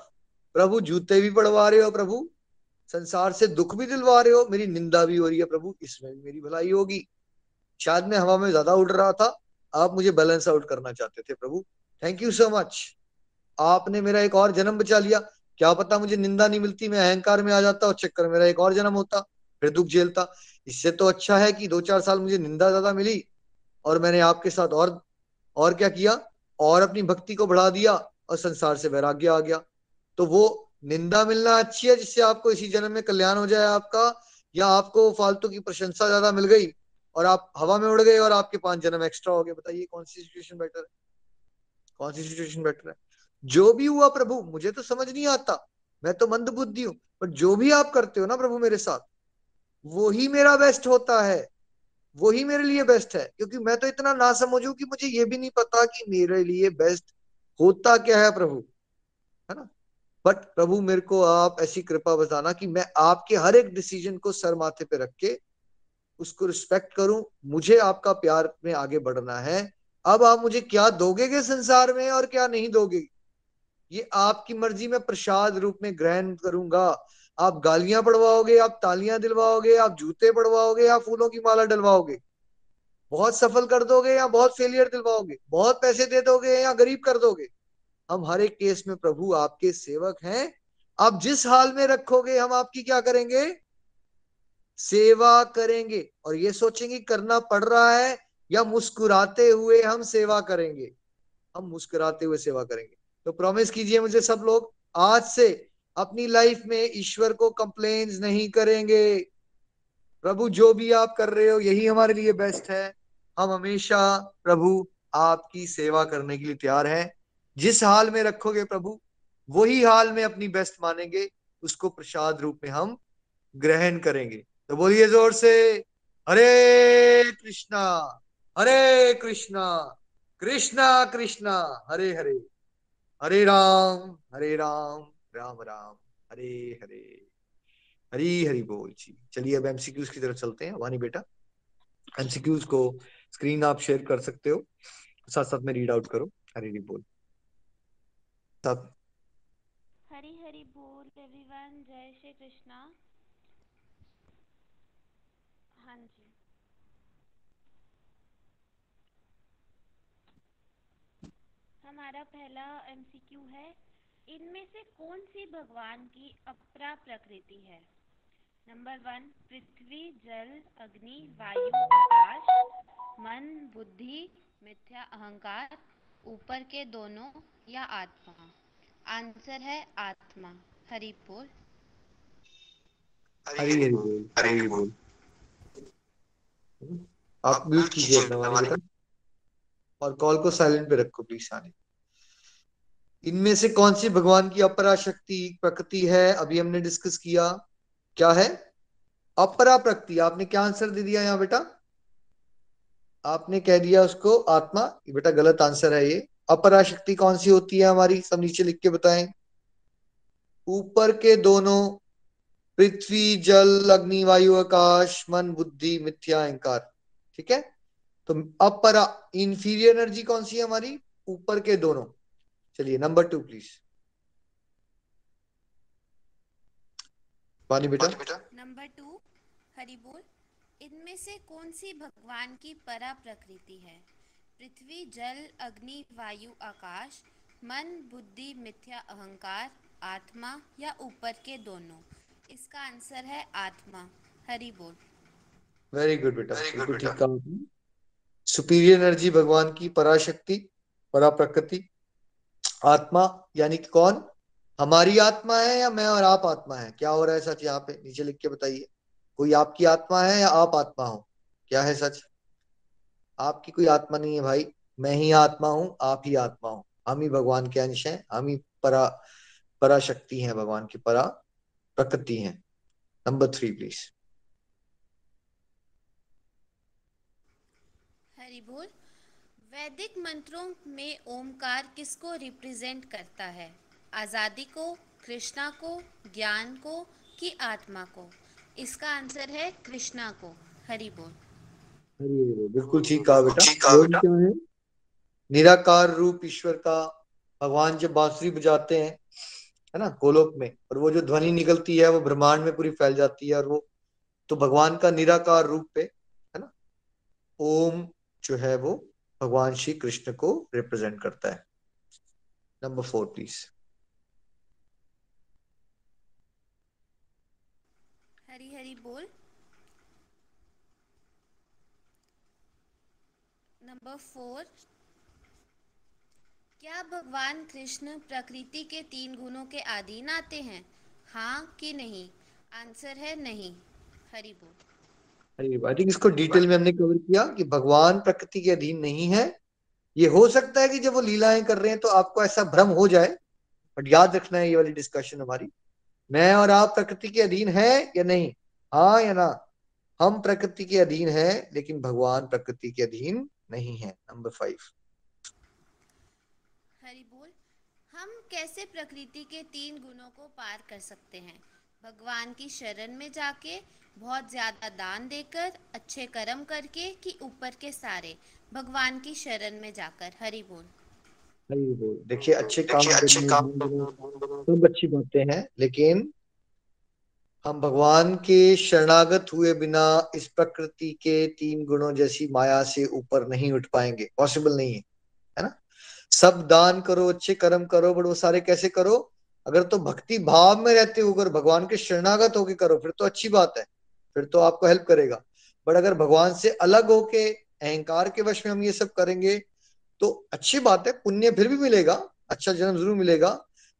प्रभु जूते भी पड़वा रहे हो, प्रभु संसार से दुख भी दिलवा रहे हो, मेरी निंदा भी हो रही है प्रभु, इसमें भी मेरी भलाई होगी। शायद मैं हवा में ज्यादा उड़ रहा था, आप मुझे बैलेंस आउट करना चाहते थे। प्रभु थैंक यू सो मच, आपने मेरा एक और जन्म बचा लिया। क्या पता मुझे निंदा नहीं मिलती, मैं अहंकार में आ जाता और चक्कर मेरा एक और जन्म होता, फिर दुख झेलता। इससे तो अच्छा है कि 2-4 साल मुझे निंदा ज्यादा मिली और मैंने आपके साथ और क्या किया, और अपनी भक्ति को बढ़ा दिया और संसार से वैराग्य आ गया। तो वो निंदा मिलना अच्छी है, जिससे आपको इसी जन्म में कल्याण हो जाए आपका, या आपको फालतू की प्रशंसा ज्यादा मिल गई और आप हवा में उड़ गए और आपके 5 जन्म एक्स्ट्रा हो गए। बताइए कौन सी सिचुएशन बेटर है, कौन सी सिचुएशन बेटर है? जो भी हुआ प्रभु मुझे तो समझ नहीं आता, मैं तो मंदबुद्धि हूं, पर जो भी आप करते हो ना प्रभु मेरे साथ, वो ही मेरा बेस्ट होता है, वो ही मेरे लिए बेस्ट है। क्योंकि मैं तो इतना ना समझू कि मुझे ये भी नहीं पता कि मेरे लिए बेस्ट होता क्या है प्रभु, है ना। बट प्रभु मेरे को आप ऐसी कृपा बताना कि मैं आपके हर एक डिसीजन को सर माथे पे रख के उसको रिस्पेक्ट करूं। मुझे आपका प्यार में आगे बढ़ना है। अब आप मुझे क्या दोगे के संसार में और क्या नहीं दोगे, ये आपकी मर्जी, में प्रसाद रूप में ग्रहण करूंगा। आप गालियां पड़वाओगे, आप तालियां दिलवाओगे, आप जूते पड़वाओगे, आप फूलों की माला डलवाओगे, बहुत सफल कर दोगे या बहुत फेलियर दिलवाओगे, बहुत पैसे दे दोगे या गरीब कर दोगे, हम हर एक केस में प्रभु आपके सेवक हैं। आप जिस हाल में रखोगे हम आपकी क्या करेंगे, सेवा करेंगे। और ये सोचेंगे करना पड़ रहा है या मुस्कुराते हुए हम सेवा करेंगे, हम मुस्कुराते हुए सेवा करेंगे। तो प्रॉमिस कीजिए मुझे सब लोग, आज से अपनी लाइफ में ईश्वर को कंप्लेन्स नहीं करेंगे। प्रभु जो भी आप कर रहे हो यही हमारे लिए बेस्ट है, हम हमेशा प्रभु आपकी सेवा करने के लिए तैयार हैं। जिस हाल में रखोगे प्रभु वही हाल में अपनी बेस्ट मानेंगे, उसको प्रसाद रूप में हम ग्रहण करेंगे। तो बोलिए जोर से हरे कृष्णा हरे कृष्णा कृष्णा कृष्णा हरे हरे, हरे राम राम राम हरे हरे, हरी हरि बोल जी। चलिए अब एमसीक्यूज की तरफ चलते हैं। वानी बेटा एमसीक्यूज को स्क्रीन आप शेयर कर सकते हो, साथ साथ में रीड आउट करो। हरी हरि बोल सब, हरी हरि बोल एवरीवन, जय श्री कृष्णा। हाँ जी, हमारा पहला एमसीक्यू है, इनमें से कौन सी भगवान की अपरा प्रकृति है? नंबर 1 पृथ्वी, जल, अग्नि, वायु, आकाश, मन, बुद्धि, मिथ्या अहंकार, ऊपर के दोनों या आत्मा। आंसर है आत्मा। हरि बोल हरि बोल हरि बोल। आप म्यूट कीजिए और कॉल को साइलेंट पे रखो प्लीज। आने इनमें से कौन सी भगवान की अपरा शक्ति प्रकृति है, अभी हमने डिस्कस किया। क्या है अपरा प्रकृति? आपने क्या आंसर दे दिया यहाँ बेटा? आपने कह दिया उसको आत्मा। बेटा गलत आंसर है ये। अपरा शक्ति कौन सी होती है हमारी? सब नीचे लिख के बताएं। ऊपर के दोनों, पृथ्वी, जल, अग्नि, वायु, आकाश, मन, बुद्धि, मिथ्या अहंकार। ठीक है, तो अपरा इंफीरियर एनर्जी कौन सी है हमारी? ऊपर के दोनों। चलिए नंबर 2 प्लीज पानी बेटा। नंबर 2 हरि बोल, इनमें से कौन सी भगवान की परा प्रकृति है? पृथ्वी, जल, अग्नि, वायु, आकाश, मन, बुद्धि, मिथ्या अहंकार, आत्मा या ऊपर के दोनों। इसका आंसर है आत्मा। हरि बोल वेरी गुड बेटा, बिल्कुल ठीक कहा। सुपीरियर एनर्जी भगवान की पराशक्ति परा प्रकृति आत्मा, यानी कि कौन? हमारी आत्मा है या मैं और आप आत्मा है? क्या हो रहा है सच यहाँ पे? नीचे लिख के बताइए, कोई आपकी आत्मा है या आप आत्मा हो? क्या है सच? आपकी कोई आत्मा नहीं है भाई, मैं ही आत्मा हूँ, आप ही आत्मा हो, हम ही भगवान के अंश हैं, हम ही पराशक्ति हैं, भगवान की परा प्रकृति हैं। Number 3 please. हरि बोल, वैदिक मंत्रों में ओमकार किसको रिप्रेजेंट करता है? आजादी को, कृष्णा को, ज्ञान को कि आत्मा को? इसका आंसर है कृष्णा को। हरि बोल बिल्कुल ठीक कहा बेटा। निराकार रूप ईश्वर का भगवान जब बांसुरी बजाते हैं है ना गोलोक में, और वो जो ध्वनि निकलती है वो ब्रह्मांड में पूरी फैल जाती है, और वो तो भगवान का निराकार रूप पे है ना ओम जो है वो भगवान श्री कृष्ण को रिप्रेजेंट करता है। Number 4 please. हरि हरि बोल। नंबर 4, क्या भगवान कृष्ण प्रकृति के 3 गुणों के अधीन आते हैं? हाँ कि नहीं? आंसर है नहीं। हरि बोल आई थिंक इसको डिटेल में हमने कवर किया कि भगवान प्रकृति के अधीन नहीं है। ये हो सकता है कि जब वो लीलाएं कर रहे हैं तो आपको ऐसा भ्रम हो जाए, बट याद रखना है ये वाली डिस्कशन हमारी, मैं और आप प्रकृति के अधीन है या नहीं, हाँ या ना। हम प्रकृति के अधीन है लेकिन भगवान प्रकृति के अधीन नहीं है। नंबर 5। हरि बोल, हम कैसे प्रकृति के 3 गुणों को पार कर सकते हैं? भगवान की शरण में जाके, बहुत ज्यादा दान देकर, अच्छे कर्म करके कि ऊपर के सारे? भगवान की शरण में जाकर। हरि बोल हरि बोल। देखिए अच्छे काम सब अच्छी बातें हैं, लेकिन हम भगवान के शरणागत हुए बिना इस प्रकृति के 3 गुणों जैसी माया से ऊपर नहीं उठ पाएंगे, पॉसिबल नहीं है ना। सब दान करो, अच्छे कर्म करो, बट वो सारे कैसे करो? अगर तो भक्ति भाव में रहते हो, अगर भगवान के शरणागत होके करो फिर तो अच्छी बात है, फिर तो आपको हेल्प करेगा। बट अगर भगवान से अलग होके अहंकार के वश में हम ये सब करेंगे तो अच्छी बात है, पुण्य फिर भी मिलेगा, अच्छा जन्म जरूर मिलेगा,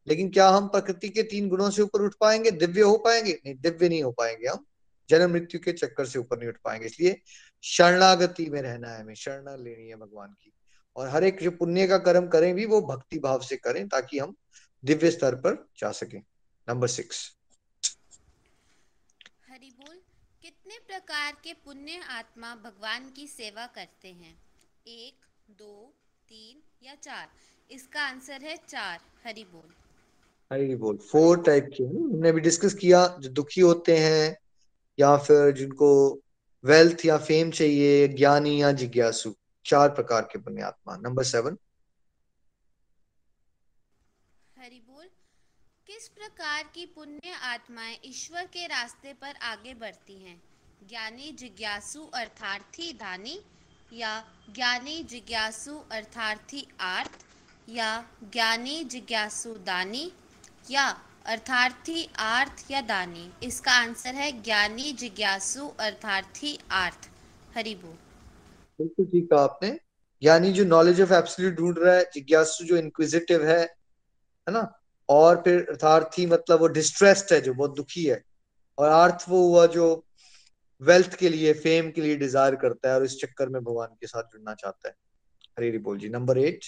लेकिन क्या हम प्रकृति के तीन गुणों से ऊपर उठ पाएंगे, दिव्य हो पाएंगे? नहीं, दिव्य नहीं हो पाएंगे, हम जन्म मृत्यु के चक्कर से ऊपर नहीं उठ पाएंगे। इसलिए शरणागति में रहना है, हमें शरणा लेनी है भगवान की, और हर एक जो पुण्य का कर्म करें भी वो भक्ति भाव से करें ताकि हम दिव्य स्तर पर जा सकें। नंबर 6। हरि बोल। कितने प्रकार के पुण्य आत्मा भगवान की सेवा करते हैं, 1, 2, 3 या 4? इसका आंसर है 4। हरि बोल। हरि बोल। 4 टाइप के हमने भी डिस्कस किया, जो दुखी होते हैं या फिर जिनको वेल्थ या फेम चाहिए, ज्ञानी या जिज्ञासु, 4 प्रकार के पुण्यात्मा। नंबर 7। हरि बोल। किस प्रकार की पुण्य आत्माएं ईश्वर के रास्ते पर आगे बढ़ती हैं, ज्ञानी जिज्ञासु अर्थार्थी धानी, या ज्ञानी जिज्ञासु अर्थार्थी आर्थ, या ज्ञानी जिज्ञासु दानी, या अर्थार्थी आर्थ या दानी? इसका आंसर है ज्ञानी जिज्ञासु अर्थार्थी आर्थ। हरि बोल। बिल्कुल ठीक कहा आपने। ज्ञानी जो नॉलेज ऑफ एब्सोल्यूट ढूंढ रहा है, जिज्ञासु जो इंक्विजिटिव है ना, और फिर अर्थार्थी मतलब वो डिस्ट्रेस्ड है, जो बहुत दुखी है, और आर्थ वो हुआ जो वेल्थ के लिए, फेम के लिए डिजायर करता है और इस चक्कर में भगवान के साथ जुड़ना चाहता है। हरि बोल जी। नंबर 8।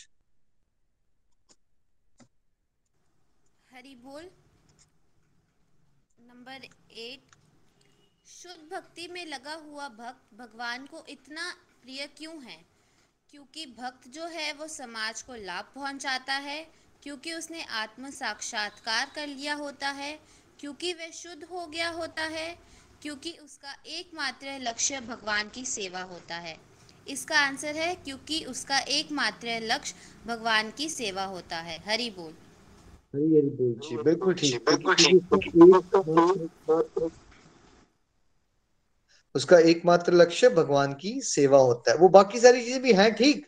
हरि बोल। नंबर 8। शुद्ध भक्ति में लगा हुआ भक्त भगवान को इतना प्रिय क्यों है? क्योंकि भक्त जो है वो समाज को लाभ पहुंचाता है, क्योंकि उसने आत्म साक्षात्कार कर लिया होता है, क्योंकि वह शुद्ध हो गया होता है, क्योंकि उसका एकमात्र लक्ष्य भगवान की सेवा होता है। इसका आंसर है क्योंकि उसका एकमात्र लक्ष्य भगवान की सेवा होता है। हरि बोल। हरि बोल जी। बिल्कुल ठीक। उसका एकमात्र लक्ष्य भगवान की सेवा होता है। वो बाकी सारी चीजें भी हैं, ठीक,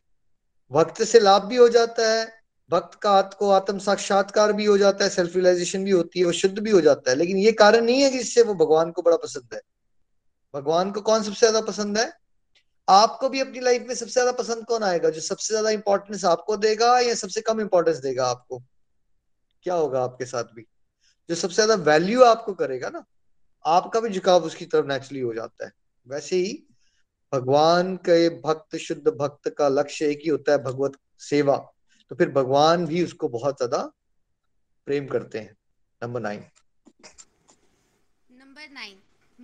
भक्त से लाभ भी हो जाता है, भक्त का आत्म साक्षात्कार भी हो जाता है, सेल्फ रियलाइजेशन भी होती है, वो शुद्ध भी हो जाता है, लेकिन ये कारण नहीं है कि इससे वो भगवान को बड़ा पसंद है। भगवान को कौन सबसे ज्यादा पसंद है? आपको भी अपनी लाइफ में सबसे ज्यादा पसंद कौन आएगा? जो सबसे ज्यादा इंपॉर्टेंस आपको देगा या सबसे कम इंपॉर्टेंस देगा आपको? क्या होगा आपके साथ भी? जो सबसे ज्यादा वैल्यू आपको करेगा ना, आपका भी झुकाव उसकी तरफ नेचुरली हो जाता है। वैसे ही भगवान के भक्त, शुद्ध भक्त का लक्ष्य एक ही होता है, भगवत सेवा, तो फिर भगवान भी उसको बहुत ज्यादा प्रेम करते हैं। नंबर 9। नंबर 9।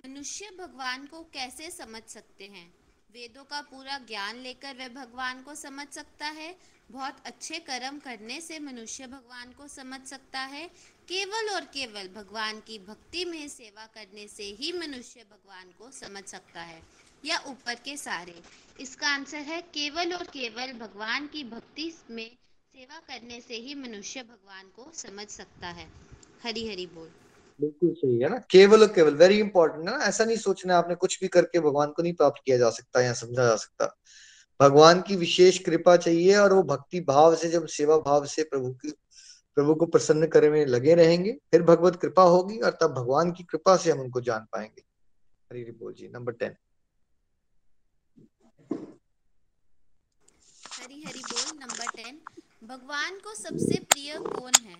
मनुष्य भगवान को कैसे समझ सकते हैं? वेदों का पूरा ज्ञान लेकर वह भगवान को समझ सकता है, बहुत अच्छे कर्म करने से मनुष्य भगवान को समझ सकता है, केवल और केवल भगवान की भक्ति में सेवा करने से ही मनुष्य भगवान को समझ सकता है, या ऊपर के सारे। इसका आंसर है केवल और केवल भगवान की भक्ति में सेवा करने से ही मनुष्य भगवान को समझ सकता है। हरि हरि बोल। बिल्कुल सही है ना, केवल और केवल, वेरी इंपॉर्टेंट है ना। ऐसा नहीं सोचना आपने कुछ भी करके भगवान को नहीं प्राप्त किया जा सकता या समझा जा सकता। भगवान की विशेष कृपा चाहिए, और वो भक्ति भाव से, जब सेवा भाव से प्रभु को प्रसन्न करने में लगे रहेंगे, फिर भगवत कृपा होगी, और तब भगवान की कृपा से हम उनको जान पाएंगे। हरि बोल जी। नंबर 10। हरि हरि बोल। नंबर 10। भगवान को सबसे प्रिय कौन है?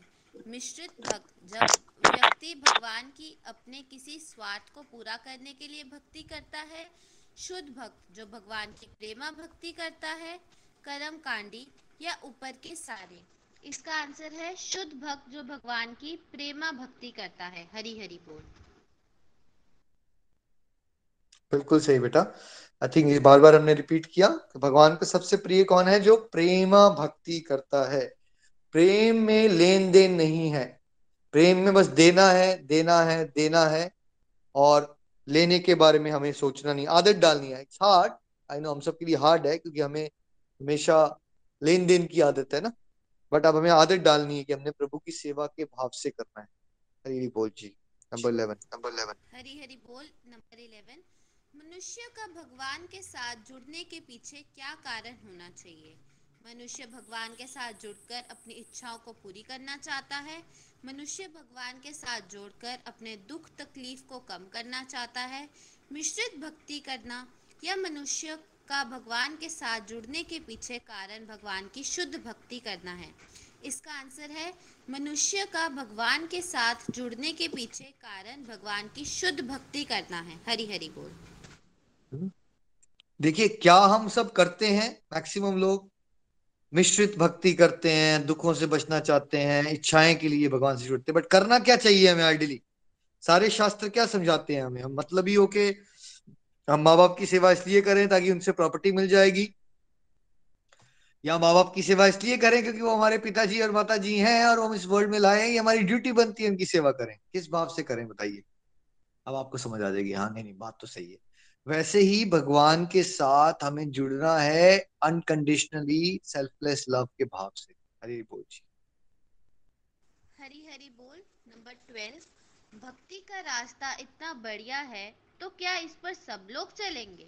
मिश्रित भक्त। जब व्यक्ति भगवान की अपने किसी स्वार्थ को पूरा करने के लिए भक्ति करता है। शुद्ध भक्त जो भगवान की प्रेमा भक्ति करता है। कर्म कांडी या ऊपर के सारे। इसका आंसर है शुद्ध भक्त जो भगवान की प्रेमा भक्ति करता है। हरि हरि बोल। बिल्कुल सही बेटा। आई थिंक ये बार बार हमने रिपीट किया कि भगवान को सबसे प्रिय कौन है? जो प्रेमा भक्ति करता है। प्रेम में लेन देन नहीं है, प्रेम में बस देना है, देना है, देना है, और लेने के बारे में हमें सोचना नहीं, आदत डालनी है। इट्स हार्ड, आई नो, हम सबके लिए हार्ड है, क्योंकि हमें हमेशा लेन देन की आदत है ना, बट अब हमें आदत डालनी है कि हमने प्रभु की सेवा के भाव से करना है। हरि बोल जी। नंबर 11। हरि हरि बोल। नंबर 11। मनुष्य का भगवान के साथ जुड़ने के पीछे क्या कारण होना चाहिए? मनुष्य भगवान के साथ जुड़कर अपनी इच्छाओं को पूरी करना चाहता है। मनुष्य भगवान के साथ जोड़कर अपने दुख तकलीफ को कम करना चाहता है। मिश्रित भक्ति करना या मनुष्य का भगवान के साथ जुड़ने के पीछे कारण भगवान की शुद्ध भक्ति करना है। इसका आंसर है मनुष्य का भगवान के साथ जुड़ने के पीछे कारण भगवान की शुद्ध भक्ति करना है। हरि हरि बोल। देखिए क्या हम सब करते हैं, मैक्सिमम लोग मिश्रित भक्ति करते हैं, दुखों से बचना चाहते हैं, इच्छाएं के लिए भगवान से जुड़ते हैं, बट करना क्या चाहिए हमें आइडियली? सारे शास्त्र क्या समझाते हैं हमें? हम मतलब ही हो के हम माँ बाप की सेवा इसलिए करें ताकि उनसे प्रॉपर्टी मिल जाएगी, या माँ बाप की सेवा इसलिए करें क्योंकि वो हमारे पिताजी और माताजी हैं और हम इस वर्ल्ड में लाए हैं, ये हमारी ड्यूटी बनती है उनकी सेवा करें। किस भाव से करें बताइए? अब आपको समझ आ जाएगी। हाँ नहीं बात तो सही है। वैसे ही भगवान के साथ हमें जुड़ना है अनकंडीशनली सेल्फलेस लव के भाव से। हरि बोल जी। हरि हरि बोल। नंबर 12, भक्ति का रास्ता इतना बढ़िया है तो क्या इस पर सब लोग चलेंगे?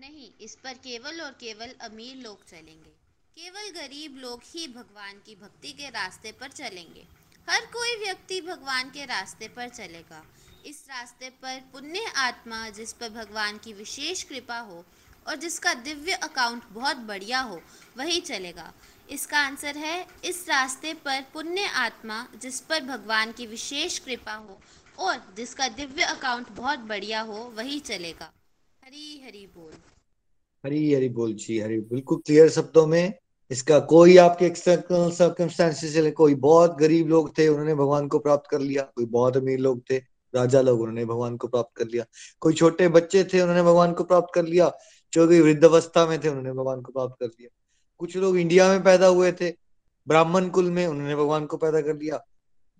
नहीं, इस पर केवल और केवल अमीर लोग चलेंगे, केवल गरीब लोग ही भगवान की भक्ति के रास्ते पर चलेंगे। हर कोई व्यक्ति भगवान के रास्ते पर चलेगा। इस रास्ते पर पुण्य आत्मा जिस पर भगवान की विशेष कृपा हो और जिसका दिव्य अकाउंट बहुत बढ़िया हो वही चलेगा। इसका आंसर है इस रास्ते पर पुण्य आत्मा जिस पर भगवान की विशेष कृपा हो और जिसका दिव्य अकाउंट बहुत बढ़िया हो वही चलेगा। हरी हरी बोल। हरी हरी बोल जी। हरी बिल्कुल क्लियर शब्दों में। इसका कोई आपके एक्सटर्नल सर्कमस्टेंसेस से, कोई बहुत गरीब लोग थे उन्होंने भगवान को प्राप्त कर लिया, कोई बहुत अमीर लोग थे राजा लोग उन्होंने भगवान को प्राप्त कर लिया, कोई छोटे बच्चे थे उन्होंने भगवान को प्राप्त कर लिया, जो कोई वृद्धावस्था में थे उन्होंने भगवान को प्राप्त कर लिया, कुछ लोग इंडिया में पैदा हुए थे ब्राह्मण कुल में उन्होंने भगवान को पैदा कर लिया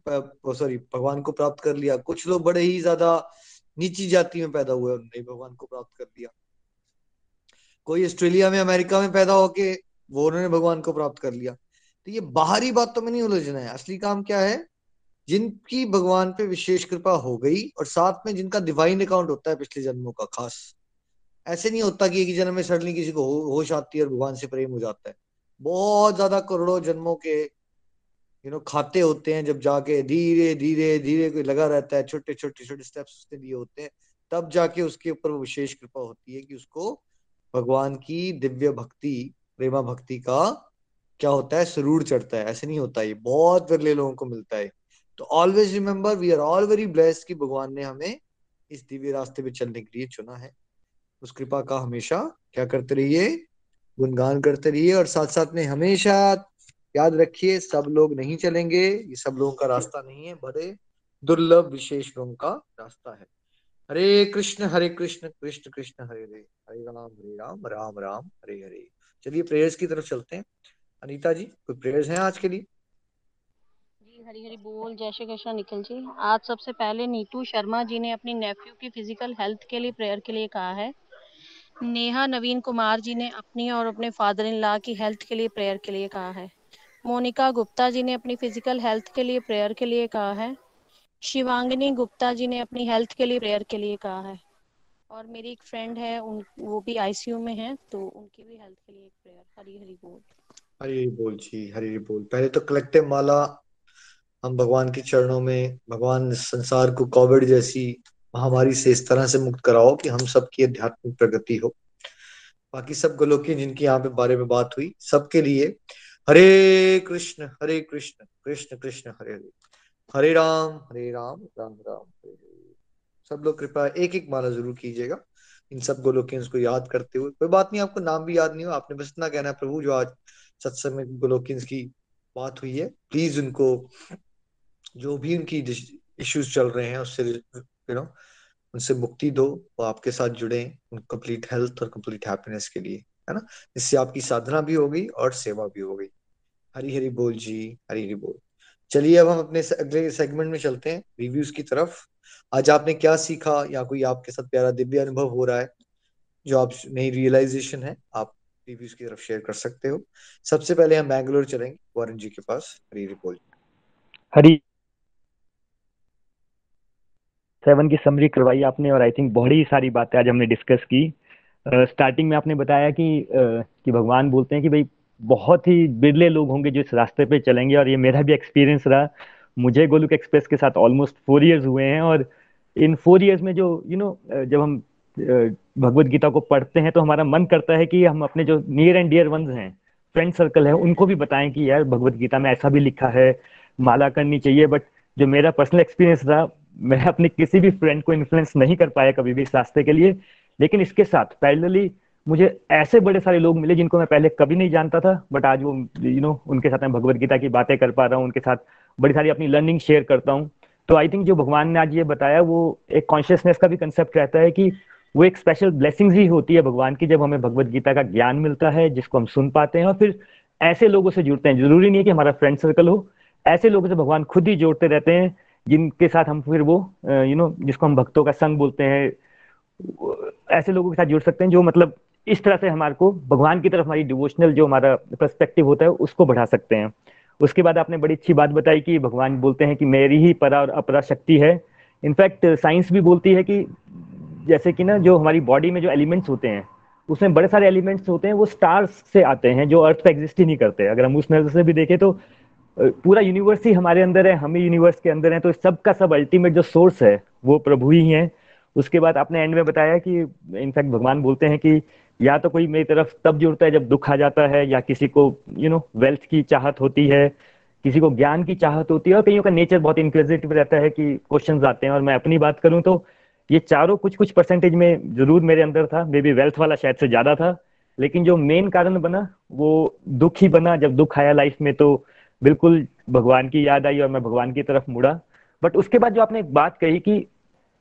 भगवान को प्राप्त कर लिया, कुछ लोग बड़े ही ज्यादा नीची जाति में पैदा हुए उन्होंने भगवान को प्राप्त कर लिया, कोई ऑस्ट्रेलिया में अमेरिका में पैदा होके वो उन्होंने भगवान को प्राप्त कर लिया। तो ये बाहरी बातों में नहीं उलझना है, असली काम क्या है? जिनकी भगवान पे विशेष कृपा हो गई और साथ में जिनका डिवाइन अकाउंट होता है पिछले जन्मों का खास, ऐसे नहीं होता कि एक ही जन्म में सडनली किसी को होश आती है और भगवान से प्रेम हो जाता है। बहुत ज्यादा करोड़ों जन्मों के खाते होते हैं जब जाके धीरे धीरे धीरे कोई लगा रहता है, छोटे छोटे छोटे स्टेप्स उसने लिए होते हैं, तब जाके उसके ऊपर वो विशेष कृपा होती है कि उसको भगवान की दिव्य भक्ति प्रेमा भक्ति का क्या होता है सुरूर चढ़ता है। ऐसे नहीं होता, ये बहुत विरले लोगों को मिलता है। तो always remember we are all very blessed कि भगवान ने हमें इस दिव्य रास्ते पे चलने के लिए चुना है। उस कृपा का हमेशा क्या करते रहिए, गुणगान करते रहिए और साथ साथ में हमेशा याद रखिए सब लोग नहीं चलेंगे, ये सब लोगों का रास्ता नहीं है, बड़े दुर्लभ विशेष लोगों का रास्ता है। हरे कृष्ण कृष्ण कृष्ण हरे हरे, हरे राम राम राम हरे हरे। चलिए प्रेयर्स की तरफ चलते हैं। अनीता जी कोई प्रेयर्स हैं आज के लिए? जी हरि हरि बोल। जय श्री कृष्ण निखिल जी। आज सबसे पहले नीतू शर्मा जी ने अपनी नेफ्यू की फिजिकल हेल्थ के लिए प्रेयर के लिए कहा है। नेहा नवीन कुमार जी ने अपनी और अपने फादर इन लॉ की हेल्थ के लिए प्रेयर के लिए कहा है। मोनिका गुप्ता जी ने अपनी फिजिकल हेल्थ के लिए प्रेयर के लिए कहा है। शिवांगिनी गुप्ता जी ने अपनी हेल्थ के लिए प्रेयर के लिए कहा है। और मेरी एक फ्रेंड है वो भी आईसीयू में है तो उनकी भी हेल्थ के लिए एक प्रेयर। हरि हरि बोल। हरि हरि बोल जी। हरि हरि बोल। पहले तो कलेक्टिव माला हम भगवान के चरणों में, भगवान संसार को कोविड जैसी महामारी से इस तरह से मुक्त कराओ कि हम सबकी आध्यात्मिक प्रगति हो। बाकी सब गोलोकी जिनकी यहाँ पे बारे में बात हुई सबके लिए हरे कृष्ण कृष्ण कृष्ण हरे हरे, हरे राम राम राम हरे हरे। सब लोग कृपया एक एक माला जरूर कीजिएगा इन सब गोलोकियों को याद करते हुए। कोई बात नहीं आपको नाम भी याद नहीं हो, आपने बस इतना कहना है प्रभु जो आज सत्संग में गोलोकियों की बात हुई है प्लीज उनको जो भी उनकी इश्यूज चल रहे हैं उससे उनसे मुक्ति दो, वो आपके साथ जुड़े कंप्लीट हेल्थ और कंप्लीट हैप्पीनेस के लिए, है ना। इससे आपकी साधना भी हो गई और सेवा भी हो गई। हरी हरि बोल जी। हरी हरि बोल। चलिए अब हम अपने अगले सेगमेंट में चलते हैं रिव्यूज की तरफ। आज आपने क्या सीखा या कोई आपके साथ प्यारा दिव्य अनुभव हो रहा है जो आप नई रियलाइजेशन है, आप रिव्यूज की तरफ शेयर कर सकते हो। सबसे पहले हम बैंगलोर चलेंगे वारुण जी के पास। हरी हरि बोल। हरी 7 की समरी करवाई आपने और आई थिंक बड़ी सारी बातें आज हमने डिस्कस की। स्टार्टिंग में आपने बताया कि भगवान बोलते हैं कि भाई बहुत ही बिरले लोग होंगे जो इस रास्ते पे चलेंगे, और ये मेरा भी एक्सपीरियंस रहा। मुझे गोलोक एक्सप्रेस के साथ ऑलमोस्ट 4 इयर्स हुए हैं और इन 4 इयर्स में जो जब हम भगवद गीता को पढ़ते हैं तो हमारा मन करता है कि हम अपने जो नियर एंड डियर वंस हैं फ्रेंड सर्कल है उनको भी बताएं कि यार भगवत गीता में ऐसा भी लिखा है, माला करनी चाहिए। बट जो मेरा पर्सनल एक्सपीरियंस था, मैं अपने किसी भी फ्रेंड को इन्फ्लुएंस नहीं कर पाया कभी भी इस रास्ते के लिए। लेकिन इसके साथ पैरेलली मुझे ऐसे बड़े सारे लोग मिले जिनको मैं पहले कभी नहीं जानता था, बट आज वो उनके साथ मैं भगवत गीता की बातें कर पा रहा हूँ, उनके साथ बड़ी सारी अपनी लर्निंग शेयर करता हूँ। तो आई थिंक जो भगवान ने आज ये बताया वो एक कॉन्शियसनेस का भी कंसेप्ट रहता है कि वो एक स्पेशल ब्लेसिंग्स ही होती है भगवान की जब हमें भगवत गीता का ज्ञान मिलता है, जिसको हम सुन पाते हैं और फिर ऐसे लोगों से जुड़ते हैं। जरूरी नहीं है कि हमारा फ्रेंड सर्कल हो, ऐसे लोगों से भगवान खुद ही जोड़ते रहते हैं जिनके साथ हम फिर वो जिसको हम भक्तों का संग बोलते हैं, ऐसे लोगों के साथ जुड़ सकते हैं जो मतलब इस तरह से हमारे को भगवान की तरफ हमारी डिवोशनल जो हमारा पर्सपेक्टिव होता है उसको बढ़ा सकते हैं। उसके बाद आपने बड़ी अच्छी बात बताई कि भगवान बोलते हैं कि मेरी ही परा और अपरा शक्ति है। इनफैक्ट साइंस भी बोलती है कि जैसे कि ना जो हमारी बॉडी में जो एलिमेंट्स होते हैं उसमें बड़े सारे एलिमेंट्स होते हैं वो स्टार्स से आते हैं जो अर्थ पे एग्जिस्ट ही नहीं करते। अगर हम उस नजर से भी देखें तो पूरा यूनिवर्स ही हमारे अंदर है, हम ही यूनिवर्स के अंदर हैं, तो सब का सब अल्टीमेट जो सोर्स है वो प्रभु ही हैं। उसके बाद आपने एंड में बताया कि इनफैक्ट भगवान बोलते हैं कि या तो कोई मेरी तरफ तब जुड़ता है जब दुख आ जाता है, या किसी को वेल्थ की चाहत होती है, किसी को ज्ञान की चाहत होती है, और कईयों का नेचर बहुत इंक्विजिटिव रहता है कि क्वेश्चंस आते हैं। और मैं अपनी बात करूं तो ये चारों कुछ कुछ परसेंटेज में जरूर मेरे अंदर था, मे बी वेल्थ वाला शायद से ज्यादा था, लेकिन जो मेन कारण बना वो दुख ही बना। जब दुख आया लाइफ में तो बिल्कुल भगवान की याद आई और मैं भगवान की तरफ मुड़ा। बट उसके बाद जो आपने एक बात कही कि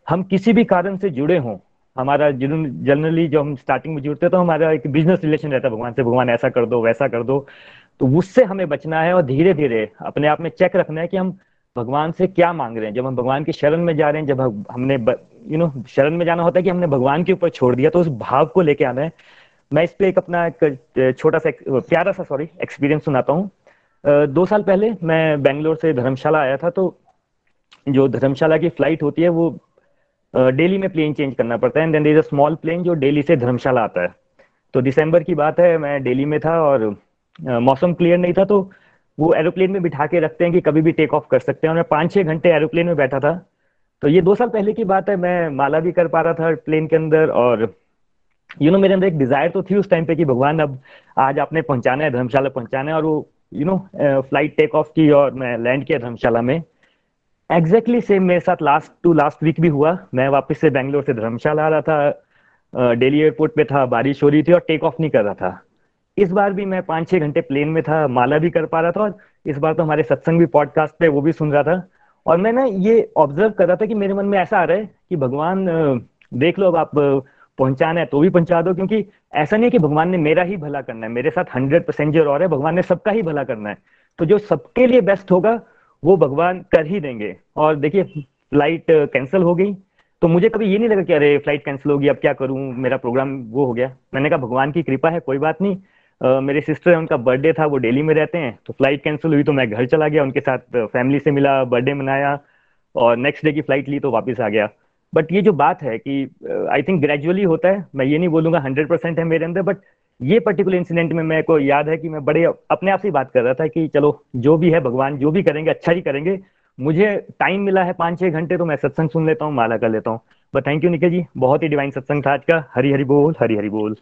हम किसी भी कारण से जुड़े हों, हमारा जनरली जो हम स्टार्टिंग में जुड़ते हैं तो हमारा एक बिजनेस रिलेशन रहता है भगवान से, भगवान ऐसा कर दो वैसा कर दो, तो उससे हमें बचना है और धीरे धीरे अपने आप में चेक रखना है कि हम भगवान से क्या मांग रहे हैं। जब हम भगवान की शरण में जा रहे हैं, जब हमने शरण में जाना होता है कि हमने भगवान के ऊपर छोड़ दिया, तो उस भाव को लेके आना है। मैं इस पर एक अपना छोटा सा प्यारा सा एक्सपीरियंस सुनाता हूँ। 2 साल पहले मैं बेंगलोर से धर्मशाला आया था, तो जो धर्मशाला की फ्लाइट होती है वो डेली में प्लेन चेंज करना पड़ता है, and then there is a small plane जो डेली से धर्मशाला आता है। तो दिसंबर की बात है, मैं डेली में था और मौसम क्लियर नहीं था, तो वो एरोप्लेन में बिठा के रखते हैं कि कभी भी टेक ऑफ कर सकते हैं, और मैं 5-6 घंटे एरोप्लेन में बैठा था। तो ये 2 साल पहले की बात है, मैं माला भी कर पा रहा था प्लेन के अंदर, और मेरे अंदर एक डिजायर तो थी उस टाइम पे कि भगवान अब आज आपने पहुंचाना है, धर्मशाला पहुंचाना है। और वो फ्लाइट टेक ऑफ की और मैं लैंड किया धर्मशाला में। एग्जैक्टली सेम मेरे साथ लास्ट वीक भी हुआ। मैं वापस से बैंगलोर से धर्मशाला आ रहा था, दिल्ली एयरपोर्ट पे था, बारिश हो रही थी और टेक ऑफ नहीं कर रहा था। इस बार भी मैं 5-6 घंटे प्लेन में था, माला भी कर पा रहा था, और इस बार तो हमारे सत्संग भी पॉडकास्ट पे वो भी सुन रहा था। और मैं ना ये ऑब्जर्व कर रहा था कि मेरे मन में ऐसा आ रहा है कि भगवान देख लो, अब आप पहुंचाना है तो भी पहुंचा दो, क्योंकि ऐसा नहीं है कि भगवान ने मेरा ही भला करना है, मेरे साथ 100% जो और है भगवान ने सबका ही भला करना है, तो जो सबके लिए बेस्ट होगा वो भगवान कर ही देंगे। और देखिए फ्लाइट कैंसिल हो गई, तो मुझे कभी ये नहीं लगा कि अरे फ्लाइट कैंसिल हो गई अब क्या करूं, मेरा प्रोग्राम वो हो गया। मैंने कहा भगवान की कृपा है, कोई बात नहीं। मेरे सिस्टर है, उनका बर्थडे था, वो दिल्ली में रहते हैं, तो फ्लाइट कैंसिल हुई तो मैं घर चला गया, उनके साथ फैमिली से मिला, बर्थडे मनाया, और नेक्स्ट डे की फ्लाइट ली तो वापस आ गया। बट ये जो बात है कि आई थिंक ग्रेजुअली होता है, मैं ये नहीं बोलूंगा 100% है मेरे अंदर, बट ये पर्टिकुलर इंसिडेंट में मेरे को याद है कि मैं बड़े अपने आप से बात कर रहा था कि चलो जो भी है भगवान जो भी करेंगे अच्छा ही करेंगे। मुझे टाइम मिला है 5-6 घंटे, तो मैं सत्संग सुन लेता हूँ, माला कर लेता हूँ। But thank you Nikhil ji, बहुत ही डिवाइन सत्संग था आज का। हरी हरी बोल, हरी हरी बोल,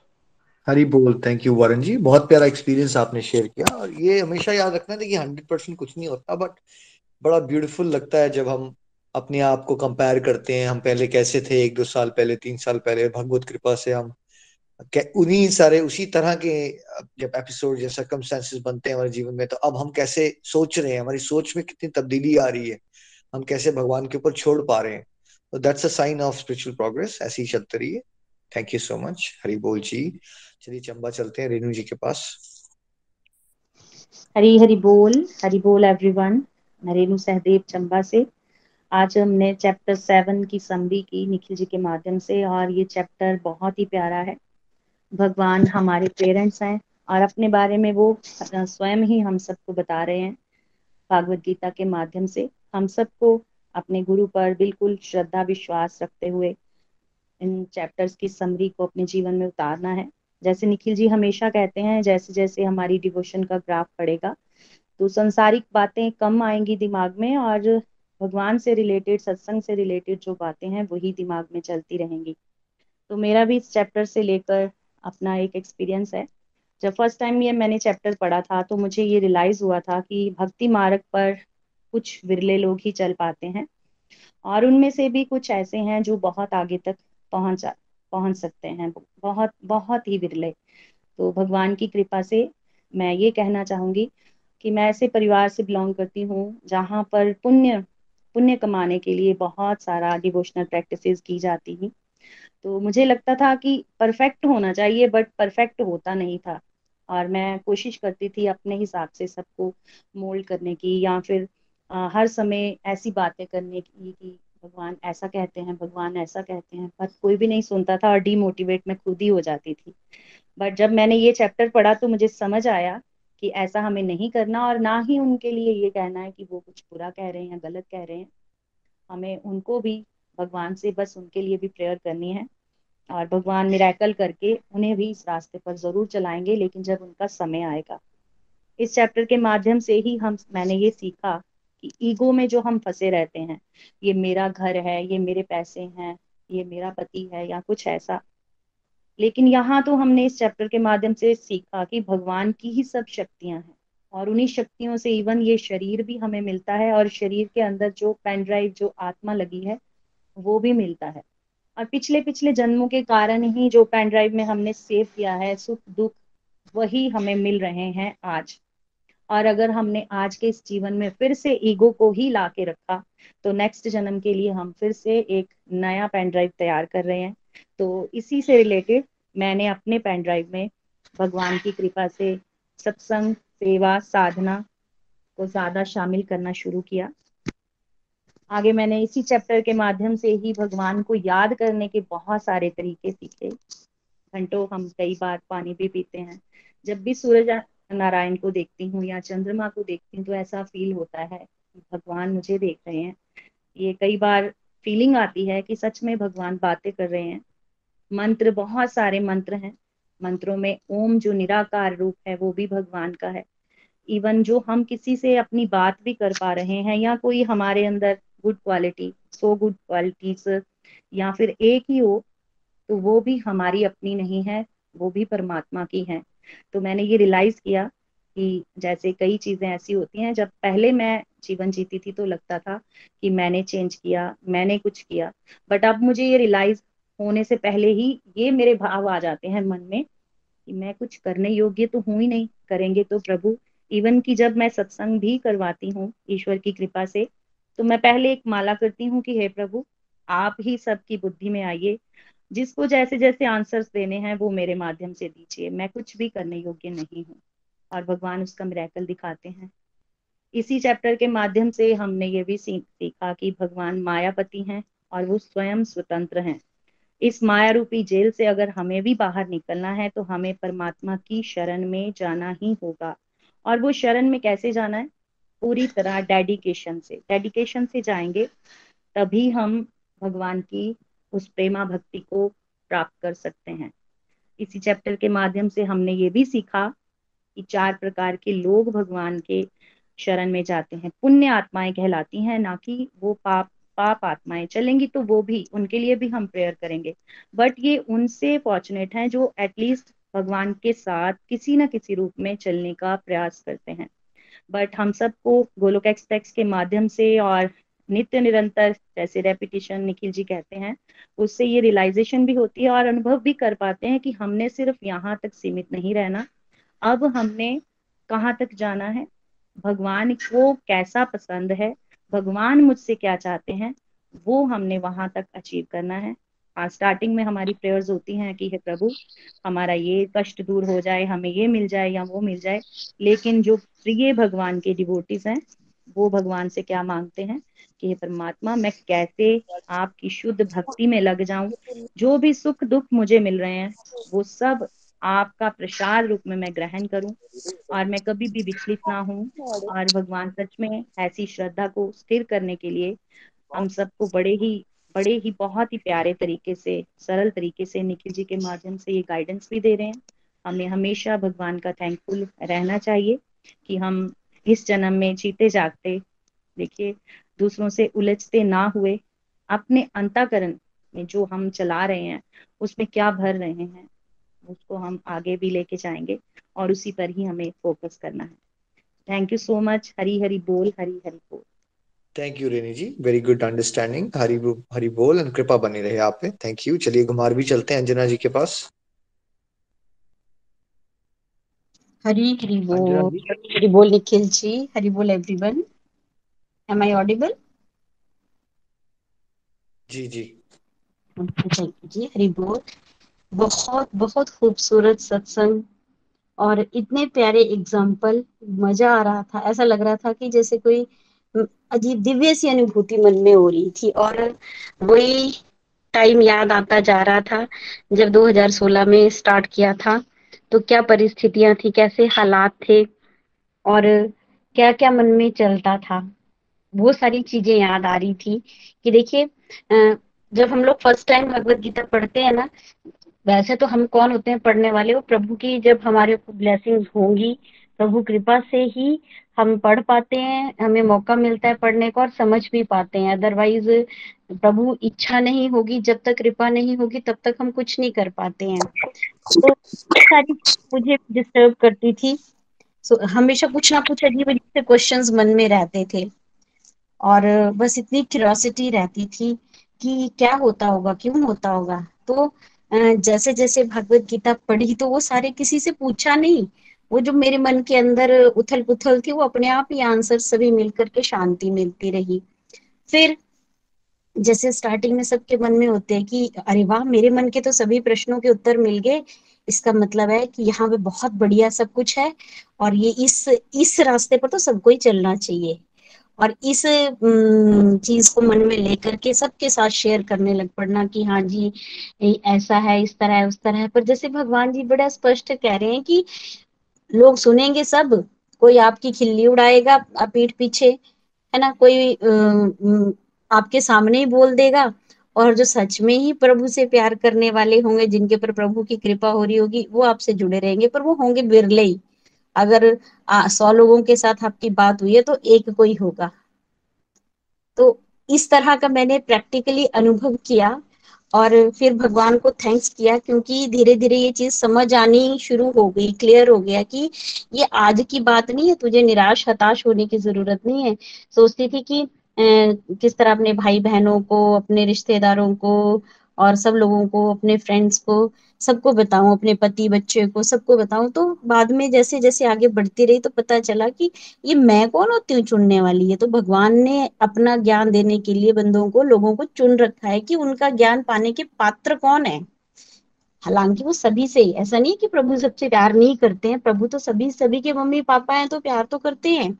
हरी बोल। थैंक यू वरुण जी, बहुत प्यारा एक्सपीरियंस आपने शेयर किया। और ये हमेशा याद रखना था कि 100% कुछ नहीं होता, बट बड़ा ब्यूटीफुल लगता है जब हम अपने आप को कंपेयर करते हैं, हम पहले कैसे थे 1-2 साल पहले, 3 साल पहले, भगवत कृपा से हम उन्हीं सारे उसी तरह के जब एपिसोड या सर्कमस्टेंसेस बनते हैं हमारे जीवन में, तो अब हम कैसे सोच रहे हैं, हमारी सोच में कितनी तब्दीली आ रही है, हम कैसे भगवान के ऊपर छोड़ पा रहे हैं। तो that's a sign of spiritual progress, ऐसे ही चलते रहिए। Thank you so much, Hari बोल जी। चलिए चंबा चलते हैं रेनू जी के पास। हरी हरि बोल, हरि बोल एवरीवन। मैं रेनू सहदेव चंबा से। आज हमने चैप्टर 7 की समरी की निखिल जी के माध्यम से, और ये चैप्टर बहुत ही प्यारा है। भगवान हमारे पेरेंट्स हैं और अपने बारे में वो स्वयं ही हम सबको बता रहे हैं भागवत गीता के माध्यम से। हम सबको अपने गुरु पर बिल्कुल श्रद्धा विश्वास रखते हुए इन चैप्टर्स की समरी को अपने जीवन में उतारना है। जैसे निखिल जी हमेशा कहते हैं, जैसे जैसे हमारी डिवोशन का ग्राफ बढ़ेगा तो सांसारिक बातें कम आएंगी दिमाग में, और भगवान से रिलेटेड, सत्संग से रिलेटेड जो बातें हैं वही दिमाग में चलती रहेंगी। तो मेरा भी इस चैप्टर से लेकर अपना एक एक्सपीरियंस है। जब फर्स्ट टाइम ये मैंने चैप्टर पढ़ा था तो मुझे ये रियलाइज हुआ था कि भक्ति मार्ग पर कुछ विरले लोग ही चल पाते हैं और उनमें से भी कुछ ऐसे हैं जो बहुत आगे तक पहुंच सकते हैं, बहुत बहुत ही विरले। तो भगवान की कृपा से मैं ये कहना चाहूंगी कि मैं ऐसे परिवार से बिलोंग करती हूँ जहाँ पर पुण्य कमाने के लिए बहुत सारा डिवोशनल प्रैक्टिसेस की जाती हैं। तो मुझे लगता था कि परफेक्ट होना चाहिए, बट परफेक्ट होता नहीं था और मैं कोशिश करती थी अपने हिसाब से सबको मोल्ड करने की, या फिर हर समय ऐसी बातें करने की कि भगवान ऐसा कहते हैं, भगवान ऐसा कहते हैं, पर कोई भी नहीं सुनता था और डीमोटिवेट मैं खुद ही हो जाती थी। बट जब मैंने ये चैप्टर पढ़ा तो मुझे समझ आया कि ऐसा हमें नहीं करना और ना ही उनके लिए ये कहना है कि वो कुछ बुरा कह रहे हैं या गलत कह रहे हैं। हमें उनको भी भगवान से बस उनके लिए भी प्रेयर करनी है और भगवान मिरेकल करके उन्हें भी इस रास्ते पर जरूर चलाएंगे, लेकिन जब उनका समय आएगा। इस चैप्टर के माध्यम से ही मैंने ये सीखा कि ईगो में जो हम फंसे रहते हैं, ये मेरा घर है, ये मेरे पैसे हैं, ये मेरा पति है या कुछ ऐसा, लेकिन यहाँ तो हमने इस चैप्टर के माध्यम से सीखा कि भगवान की ही सब शक्तियां हैं और उन्हीं शक्तियों से इवन ये शरीर भी हमें मिलता है और शरीर के अंदर जो पेन ड्राइव, जो आत्मा लगी है, वो भी मिलता है। और पिछले जन्मों के कारण ही जो पेन ड्राइव में हमने सेव किया है सुख दुख, वही हमें मिल रहे हैं आज। और अगर हमने आज के इस जीवन में फिर से ईगो को ही ला के रखा तो नेक्स्ट जन्म के लिए हम फिर से एक नया पेन ड्राइव तैयार कर रहे हैं। तो इसी से रिलेटेड मैंने अपने पेन ड्राइव में भगवान की कृपा से सत्संग, सेवा, साधना को ज्यादा शामिल करना शुरू किया। आगे मैंने इसी चैप्टर के माध्यम से ही भगवान को याद करने के बहुत सारे तरीके सीखे। घंटों हम कई बार पानी भी पीते हैं। जब भी सूरज नारायण को देखती हूँ या चंद्रमा को देखती हूँ तो ऐसा फील होता है कि भगवान मुझे देख रहे हैं। ये कई बार फीलिंग आती है कि सच में भगवान बातें कर रहे हैं। मंत्र, बहुत सारे मंत्र हैं। मंत्रों में ओम जो निराकार रूप है वो भी भगवान का है। इवन जो हम किसी से अपनी बात भी कर पा रहे हैं या कोई हमारे अंदर good quality, so good qualities या फिर एक ही हो, तो वो भी हमारी अपनी नहीं है, वो भी परमात्मा की है। तो मैंने ये रियलाइज किया कि जैसे कई चीजें ऐसी होती हैं, जब पहले मैं जीवन जीती थी तो लगता था कि मैंने चेंज किया, मैंने कुछ किया, बट अब मुझे ये रियलाइज होने से पहले ही ये मेरे भाव आ जाते हैं मन में कि मैं कुछ करने योग्य तो हूं ही नहीं, करेंगे तो प्रभु। इवन कि जब मैं सत्संग भी करवाती हूँ ईश्वर की कृपा से, तो मैं पहले एक माला करती हूँ कि हे प्रभु, आप ही सबकी बुद्धि में आइए, जिसको जैसे जैसे आंसर्स देने हैं वो मेरे माध्यम से दीजिए, मैं कुछ भी करने योग्य नहीं हूँ। और भगवान उसका मिरेकल दिखाते हैं। इसी चैप्टर के माध्यम से हमने ये भी सीखा कि भगवान मायापति हैं और वो स्वयं स्वतंत्र हैं। इस माया रूपी जेल से अगर हमें भी बाहर निकलना है तो हमें परमात्मा की शरण में जाना ही होगा। और वो शरण में कैसे जाना है? पूरी तरह डेडिकेशन से जाएंगे, तभी हम भगवान की उस प्रेमा भक्ति को प्राप्त कर सकते हैं। इसी चैप्टर के माध्यम से हमने ये भी सीखा कि 4 प्रकार के लोग भगवान के शरण में जाते हैं। पुण्य आत्माएं कहलाती हैं, ना कि वो पाप आत्माएं। चलेंगी तो वो भी, उनके लिए भी हम प्रेयर करेंगे, बट ये उनसे फॉर्चुनेट हैं जो एटलीस्ट भगवान के साथ किसी ना किसी रूप में चलने का प्रयास करते हैं। बट हम सबको गोलोक एक्सप्रेस के माध्यम से और नित्य निरंतर, जैसे रेपिटेशन निखिल जी कहते हैं, उससे ये रियलाइजेशन भी होती है और अनुभव भी कर पाते हैं कि हमने सिर्फ यहाँ तक सीमित नहीं रहना, अब हमने कहाँ तक जाना है, भगवान को कैसा पसंद है, भगवान मुझसे क्या चाहते हैं, वो हमने वहां तक अचीव करना है। स्टार्टिंग में हमारी प्रेयर्स होती हैं कि हे प्रभु, हमारा ये कष्ट दूर हो जाए, हमें ये मिल जाए या वो मिल जाए, लेकिन जो प्रिय भगवान के डिवोटीज हैं वो भगवान से क्या मांगते हैं कि हे परमात्मा, मैं कैसे आपकी शुद्ध भक्ति में लग जाऊं, जो भी सुख दुख मुझे मिल रहे हैं वो सब आपका प्रसाद रूप में मैं ग्रहण करूं और मैं कभी भी विचलित ना हूं। और भगवान सच में ऐसी श्रद्धा को स्थिर करने के लिए हम सबको बड़े ही बहुत ही प्यारे तरीके से, सरल तरीके से निखिल जी के माध्यम से ये गाइडेंस भी दे रहे हैं। हमें हमेशा भगवान का थैंकफुल रहना चाहिए कि हम इस जन्म में जीते जागते, देखिए, दूसरों से उलझते ना हुए, अपने अंतःकरण में जो हम चला रहे हैं उसमें क्या भर रहे हैं उसको हम आगे भी लेके जाएंगे। और उसी पर ही हमें फोकस करना है. Thank you so much. Hari Hari बोल, हरी हरी बोल. Thank you Renee ji, very good understanding. Hari Hari बोल और कृपा बनी रहे आप पे. Thank you. चलिए घुमार भी चलते हैं अंजना जी के पास. हरी हरी बोल, हरी बोल निखिल जी, हरी बोल एवरीवन. Am I audible? जी जी जी, हरी बोल. बहुत बहुत खूबसूरत सत्संग और इतने प्यारे एग्जाम्पल, मजा आ रहा था. ऐसा लग रहा था कि जैसे कोई अजीब दिव्य सी अनुभूति मन में हो रही थी और वही टाइम याद आता जा रहा था जब 2016 में स्टार्ट किया था. तो क्या परिस्थितियां थी, कैसे हालात थे और क्या क्या मन में चलता था, वो सारी चीजें याद आ रही थी. कि देखिए जब हम लोग फर्स्ट टाइम भगवद गीता पढ़ते हैं ना, वैसे तो हम कौन होते हैं पढ़ने वाले, वो प्रभु की जब हमारे ऊपर ब्लेसिंग्स होंगी, प्रभु कृपा से ही हम पढ़ पाते हैं, हमें मौका मिलता है पढ़ने को और समझ भी पाते हैं. अदरवाइज प्रभु इच्छा नहीं होगी, जब तक कृपा नहीं होगी तब तक हम कुछ नहीं कर पाते हैं. तो सारी मुझे डिस्टर्ब करती थी. हमेशा कुछ ना कुछ अजीब अजीब से क्वेश्चंस मन में रहते थे और बस इतनी क्यूरियोसिटी रहती थी कि क्या होता होगा, क्यों होता होगा. तो जैसे जैसे भगवद गीता पढ़ी तो वो सारे किसी से पूछा नहीं, वो जो मेरे मन के अंदर उथल पुथल थी वो अपने आप ही आंसर सभी मिलकर के शांति मिलती रही. फिर जैसे स्टार्टिंग में सबके मन में होते हैं कि अरे वाह, मेरे मन के तो सभी प्रश्नों के उत्तर मिल गए, इसका मतलब है कि यहाँ पे बहुत बढ़िया सब कुछ है और ये इस रास्ते पर तो सबको ही चलना चाहिए. और इस चीज को मन में लेकर के सबके साथ शेयर करने लग पड़ना कि हाँ जी ऐसा है, इस तरह है, उस तरह है. पर जैसे भगवान जी बड़ा स्पष्ट कह रहे हैं कि लोग सुनेंगे सब, कोई आपकी खिल्ली उड़ाएगा पीठ पीछे, है ना, कोई आपके सामने ही बोल देगा. और जो सच में ही प्रभु से प्यार करने वाले होंगे, जिनके पर प्रभु की कृपा हो रही होगी, वो आपसे जुड़े रहेंगे, पर वो होंगे बिरले ही. अगर 100 लोगों के साथ आपकी बात हुई है तो एक कोई होगा. तो इस तरह का मैंने प्रैक्टिकली अनुभव किया और फिर भगवान को थैंक्स किया, क्योंकि धीरे धीरे ये चीज समझ आनी शुरू हो गई, क्लियर हो गया कि ये आज की बात नहीं है, तुझे निराश हताश होने की जरूरत नहीं है. सोचती थी कि किस तरह अपने भाई बहनों को, अपने रिश्तेदारों को और सब लोगों को, अपने फ्रेंड्स को सबको बताऊं, अपने पति बच्चे को सबको बताऊं. तो बाद में जैसे जैसे आगे बढ़ती रही तो पता चला कि ये मैं कौन होती हूँ चुनने वाली, ये तो भगवान ने अपना ज्ञान देने के लिए बंदों को, लोगों को चुन रखा है कि उनका ज्ञान पाने के पात्र कौन है. हालांकि वो सभी से, ऐसा नहीं कि प्रभु सबसे प्यार नहीं करते हैं, प्रभु तो सभी के मम्मी पापा हैं तो प्यार तो करते हैं,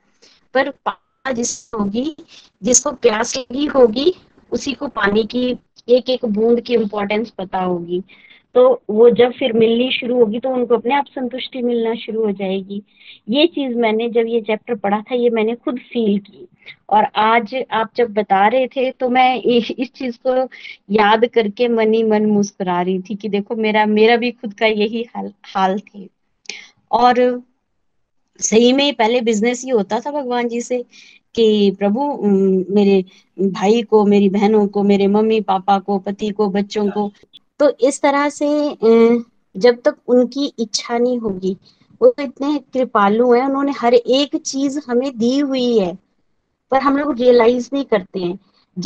पर पापा जिसको होगी, जिसको प्यास लगी होगी, उसी को पानी की एक एक बूंद की इम्पोर्टेंस पता होगी. तो वो जब फिर मिलनी शुरू होगी तो उनको अपने आप संतुष्टि मिलना शुरू हो जाएगी. ये चीज मैंने जब ये चैप्टर पढ़ा था, ये मैंने खुद फील की. और आज आप जब बता रहे थे तो मैं इस चीज को याद करके मन ही मन मुस्कुरा रही थी कि देखो मेरा भी खुद का यही हाल थे. और सही में पहले बिजनेस ही होता था भगवान जी से कि प्रभु मेरे भाई को, मेरी बहनों को, मेरे मम्मी पापा को, पति को, बच्चों को. तो इस तरह से जब तक उनकी इच्छा नहीं होगी, वो तो इतने कृपालु हैं, उन्होंने हर एक चीज हमें दी हुई है, पर हम लोग रियलाइज नहीं करते हैं.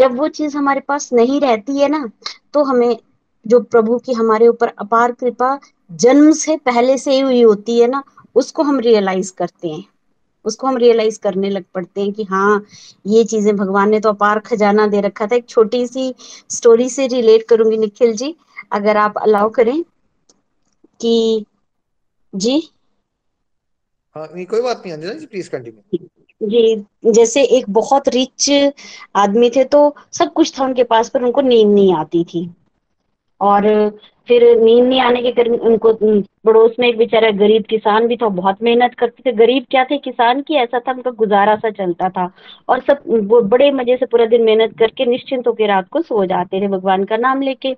जब वो चीज हमारे पास नहीं रहती है ना, तो हमें जो प्रभु की हमारे ऊपर अपार कृपा जन्म से पहले से ही हुई होती है ना, उसको हम रियलाइज करते हैं, उसको हम रियलाइज करने लग पड़ते हैं कि हाँ ये चीजें भगवान ने तो अपार खजाना दे रखा था. एक छोटी सी स्टोरी से रिलेट करूंगी निखिल जी, अगर आप अलाउ करें कि जी. हाँ नहीं कोई बात नहीं अंजना जी, प्लीज कंटिन्यू जी. जैसे एक बहुत रिच आदमी थे तो सब कुछ था उनके पास, पर उनको नींद नहीं आती थी. और फिर नींद नहीं आने के कारण उनको पड़ोस में एक बेचारा गरीब किसान भी था, बहुत मेहनत करते थे. गरीब क्या थे, किसान की ऐसा था, उनका गुजारा सा चलता था. और सब वो बड़े मजे से पूरा दिन मेहनत करके निश्चिंत होकर रात को सो जाते थे भगवान का नाम लेके.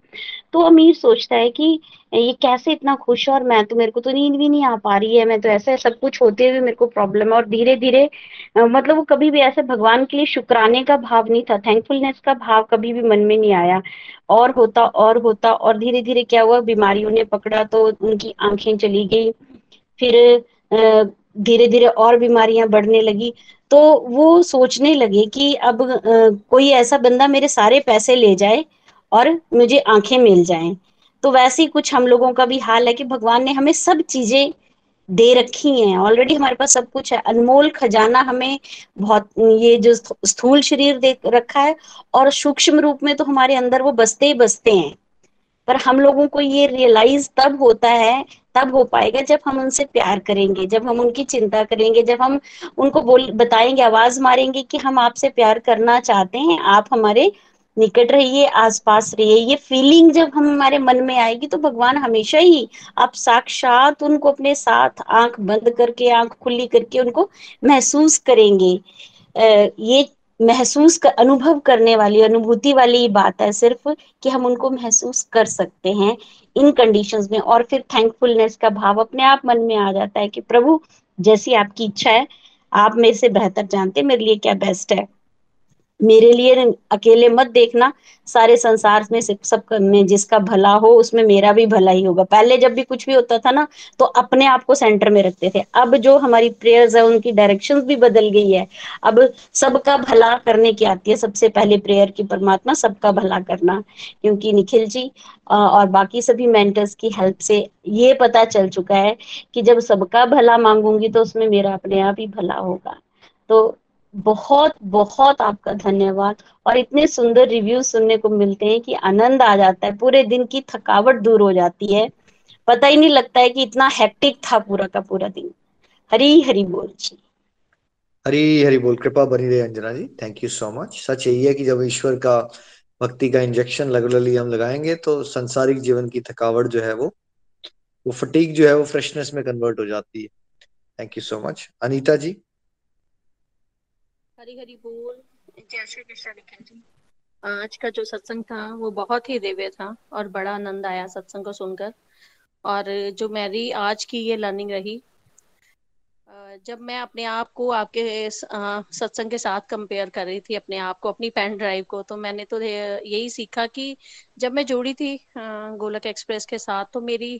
तो अमीर सोचता है कि ये कैसे इतना खुश है और मैं तो, मेरे को तो नींद भी नहीं आ पा रही है, मैं तो ऐसे सब कुछ होते हुए मेरे को प्रॉब्लम है. और धीरे धीरे मतलब वो कभी भी ऐसे भगवान के लिए शुक्राने का भाव नहीं था, थैंकफुलनेस का भाव कभी भी मन में नहीं आया. और होता और होता और धीरे धीरे क्या हुआ, बीमारियों ने पकड़ा तो उनकी आंखें चली गई. फिर धीरे धीरे और बीमारियां बढ़ने लगी। तो वो सोचने लगे कि अब कोई ऐसा बंदा मेरे सारे पैसे ले जाए और मुझे आंखें मिल जाएं। तो वैसे ही कुछ हम लोगों का भी हाल है कि भगवान ने हमें सब चीजें दे रखी हैं, ऑलरेडी हमारे पास सब कुछ है, अनमोल खजाना हमें बहुत, ये जो स्थूल शरीर दे रखा है और सूक्ष्म रूप में तो हमारे अंदर वो बसते ही बसते हैं। पर हम लोगों को ये रियलाइज तब होता है, तब हो पाएगा जब हम उनसे प्यार करेंगे, जब हम उनकी चिंता करेंगे, जब हम उनको बताएंगे, आवाज मारेंगे कि हम आपसे प्यार करना चाहते हैं, आप हमारे निकट रहिए, आसपास रहिए। ये फीलिंग जब हम हमारे मन में आएगी तो भगवान हमेशा ही, आप साक्षात उनको अपने साथ आंख बंद करके आंख खुली करके उनको महसूस करेंगे। ये अनुभव करने वाली, अनुभूति वाली बात है सिर्फ कि हम उनको महसूस कर सकते हैं इन कंडीशंस में। और फिर थैंकफुलनेस का भाव अपने आप मन में आ जाता है कि प्रभु जैसी आपकी इच्छा है, आप मेरे से बेहतर जानते हैं मेरे लिए क्या बेस्ट है, मेरे लिए अकेले मत देखना, सारे संसार में सब में जिसका भला हो उसमें मेरा भी भला ही होगा। पहले जब भी कुछ भी होता था ना तो अपने आप को सेंटर में रखते थे, अब जो हमारी प्रेयर्स है उनकी डायरेक्शंस भी बदल गई है, अब सबका भला करने की आती है सबसे पहले प्रेयर की, परमात्मा सबका भला करना। क्योंकि निखिल जी और बाकी सभी मेंटर्स की हेल्प से ये पता चल चुका है कि जब सबका भला मांगूंगी तो उसमें मेरा अपने आप ही भला होगा। तो बहुत बहुत आपका धन्यवाद, और इतने सुंदर रिव्यू सुनने को मिलते हैं कि आनंद आ जाता है, पूरे दिन की थकावट दूर हो जाती है, पता ही नहीं लगता है कि इतना हेक्टिक था पूरा का पूरा दिन। हरी हरी बोल जी, हरी हरी बोल, कृपा बनी रहे Anjana ji, thank you so much. सच यही है कि जब ईश्वर का भक्ति का इंजेक्शन रेगुलरली हम लगाएंगे तो संसारिक जीवन की थकावट जो है वो फटीग जो है वो फ्रेशनेस में कन्वर्ट हो जाती है। Thank you so much. Anita ji, Hari Hari बोल, जय श्री कृष्ण। निखिल जी, आज का जो सत्संग था वो बहुत ही दिव्य था और बड़ा आनंद आया सत्संग को सुनकर। और जो मेरी आज की ये लर्निंग रही, जब मैं अपने आप को आपके सत्संग के साथ कंपेयर कर रही थी, अपने आप को, अपनी पेन ड्राइव को, तो मैंने तो यही सीखा कि जब मैं जुड़ी थी गोलक एक्सप्रेस के साथ तो मेरी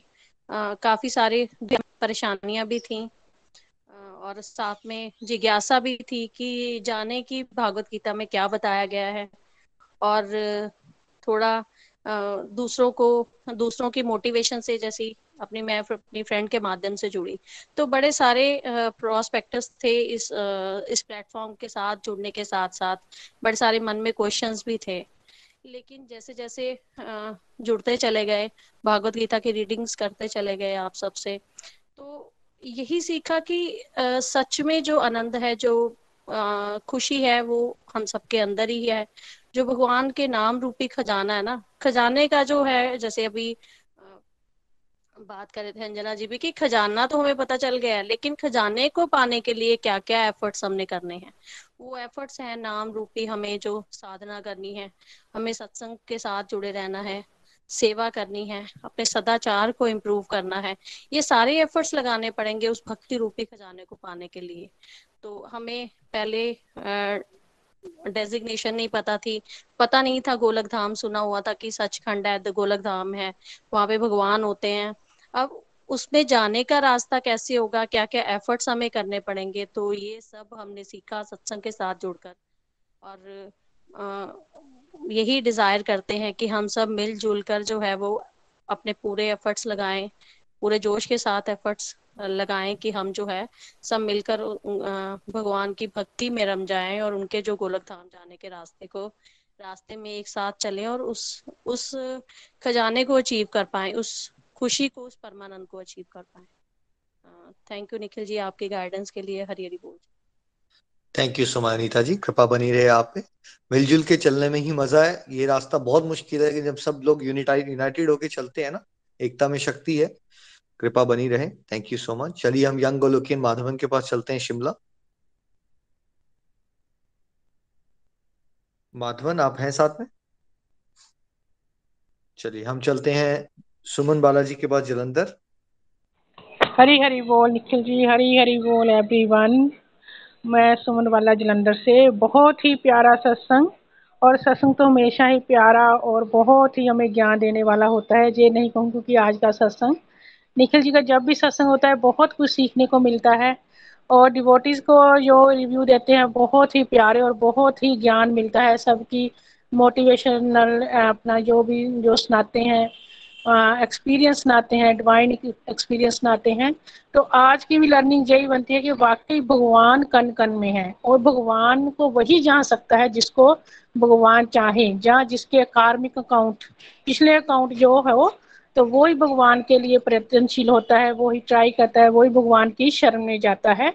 काफी सारी परेशानियां भी थी और साथ में जिज्ञासा भी थी कि जाने की भागवत गीता में क्या बताया गया है, और थोड़ा दूसरों की मोटिवेशन से, जैसे अपनी मैं अपनी फ्रेंड के माध्यम से जुड़ी, तो बड़े सारे प्रोस्पेक्टस थे इस प्लेटफॉर्म के साथ जुड़ने के साथ साथ, बड़े सारे मन में क्वेश्चंस भी थे। लेकिन जैसे जैसे जुड़ते चले गए, भागवत गीता की रीडिंग्स करते चले गए आप सबसे, तो यही सीखा कि सच में जो आनंद है, जो खुशी है वो हम सबके अंदर ही है, जो भगवान के नाम रूपी खजाना है ना, खजाने का जो है, जैसे अभी बात कर रहे थे अंजना जी भी कि खजाना तो हमें पता चल गया है, लेकिन खजाने को पाने के लिए क्या क्या एफर्ट्स हमने करने हैं, वो एफर्ट्स हैं नाम रूपी, हमें जो साधना करनी है, हमें सत्संग के साथ जुड़े रहना है, सेवा करनी है, अपने सदाचार को इम्प्रूव करना है, ये सारे एफर्ट्स लगाने पड़ेंगे उस भक्ति रूपी खजाने को पाने के लिए। तो हमें पहले डेजिग्नेशन नहीं पता थी, पता नहीं था, गोलक धाम सुना हुआ था कि सचखंड है, गोलक धाम है, वहां पे भगवान होते हैं। अब उसमें जाने का रास्ता कैसे होगा, क्या क्या एफर्ट्स हमें करने पड़ेंगे, तो ये सब हमने सीखा सत्संग के साथ जुड़कर। और यही डिजायर करते हैं कि हम सब मिलजुल कर जो है वो अपने पूरे एफर्ट्स लगाएं, पूरे जोश के साथ एफर्ट्स लगाएं कि हम जो है सब मिलकर भगवान की भक्ति में रम जाएं और उनके जो गोलक धाम जाने के रास्ते में एक साथ चलें और उस खजाने को अचीव कर पाएं, उस खुशी को, उस परमानंद को अचीव कर पाएं। थैंक यू निखिल जी आपके गाइडेंस के लिए। हरी हरी बोल। Thank you so much Anita ji, कृपा बनी रहे आप पे, मिलजुल के चलने में ही मजा है। ये रास्ता बहुत मुश्किल है कि जब सब लोग यूनाइटेड होके चलते हैं ना, एकता में शक्ति है, कृपा बनी रहे। Thank you so much. चलिए हम यंग गोलोकियन माधवन के पास चलते हैं, शिमला। माधवन आप हैं साथ में? चलिए हम चलते हैं सुमन बालाजी के पास, जलंधर। हरी हरी बोल निखिल जी, हरी हरी बोल एवरीवन। मैं सुमन वाला जलंधर से। बहुत ही प्यारा सत्संग, और सत्संग तो हमेशा ही प्यारा और बहुत ही हमें ज्ञान देने वाला होता है। ये नहीं कहूँगी कि आज का सत्संग निखिल जी का जब भी सत्संग होता है बहुत कुछ सीखने को मिलता है और डिवोटीज को जो रिव्यू देते हैं बहुत ही प्यारे और बहुत ही ज्ञान मिलता है, सबकी मोटिवेशनल अपना जो भी जो सुनाते हैं एक्सपीरियंस सुनाते हैं, डिवाइन एक्सपीरियंस सुनाते हैं। तो आज की भी लर्निंग यही बनती है कि वाकई भगवान कन कन में है और भगवान को वही जान सकता है जिसको भगवान चाहे, जहाँ जिसके कार्मिक अकाउंट पिछले अकाउंट जो है वो तो वही भगवान के लिए प्रयत्नशील होता है, वही ट्राई करता है, वही भगवान की शरण में जाता है।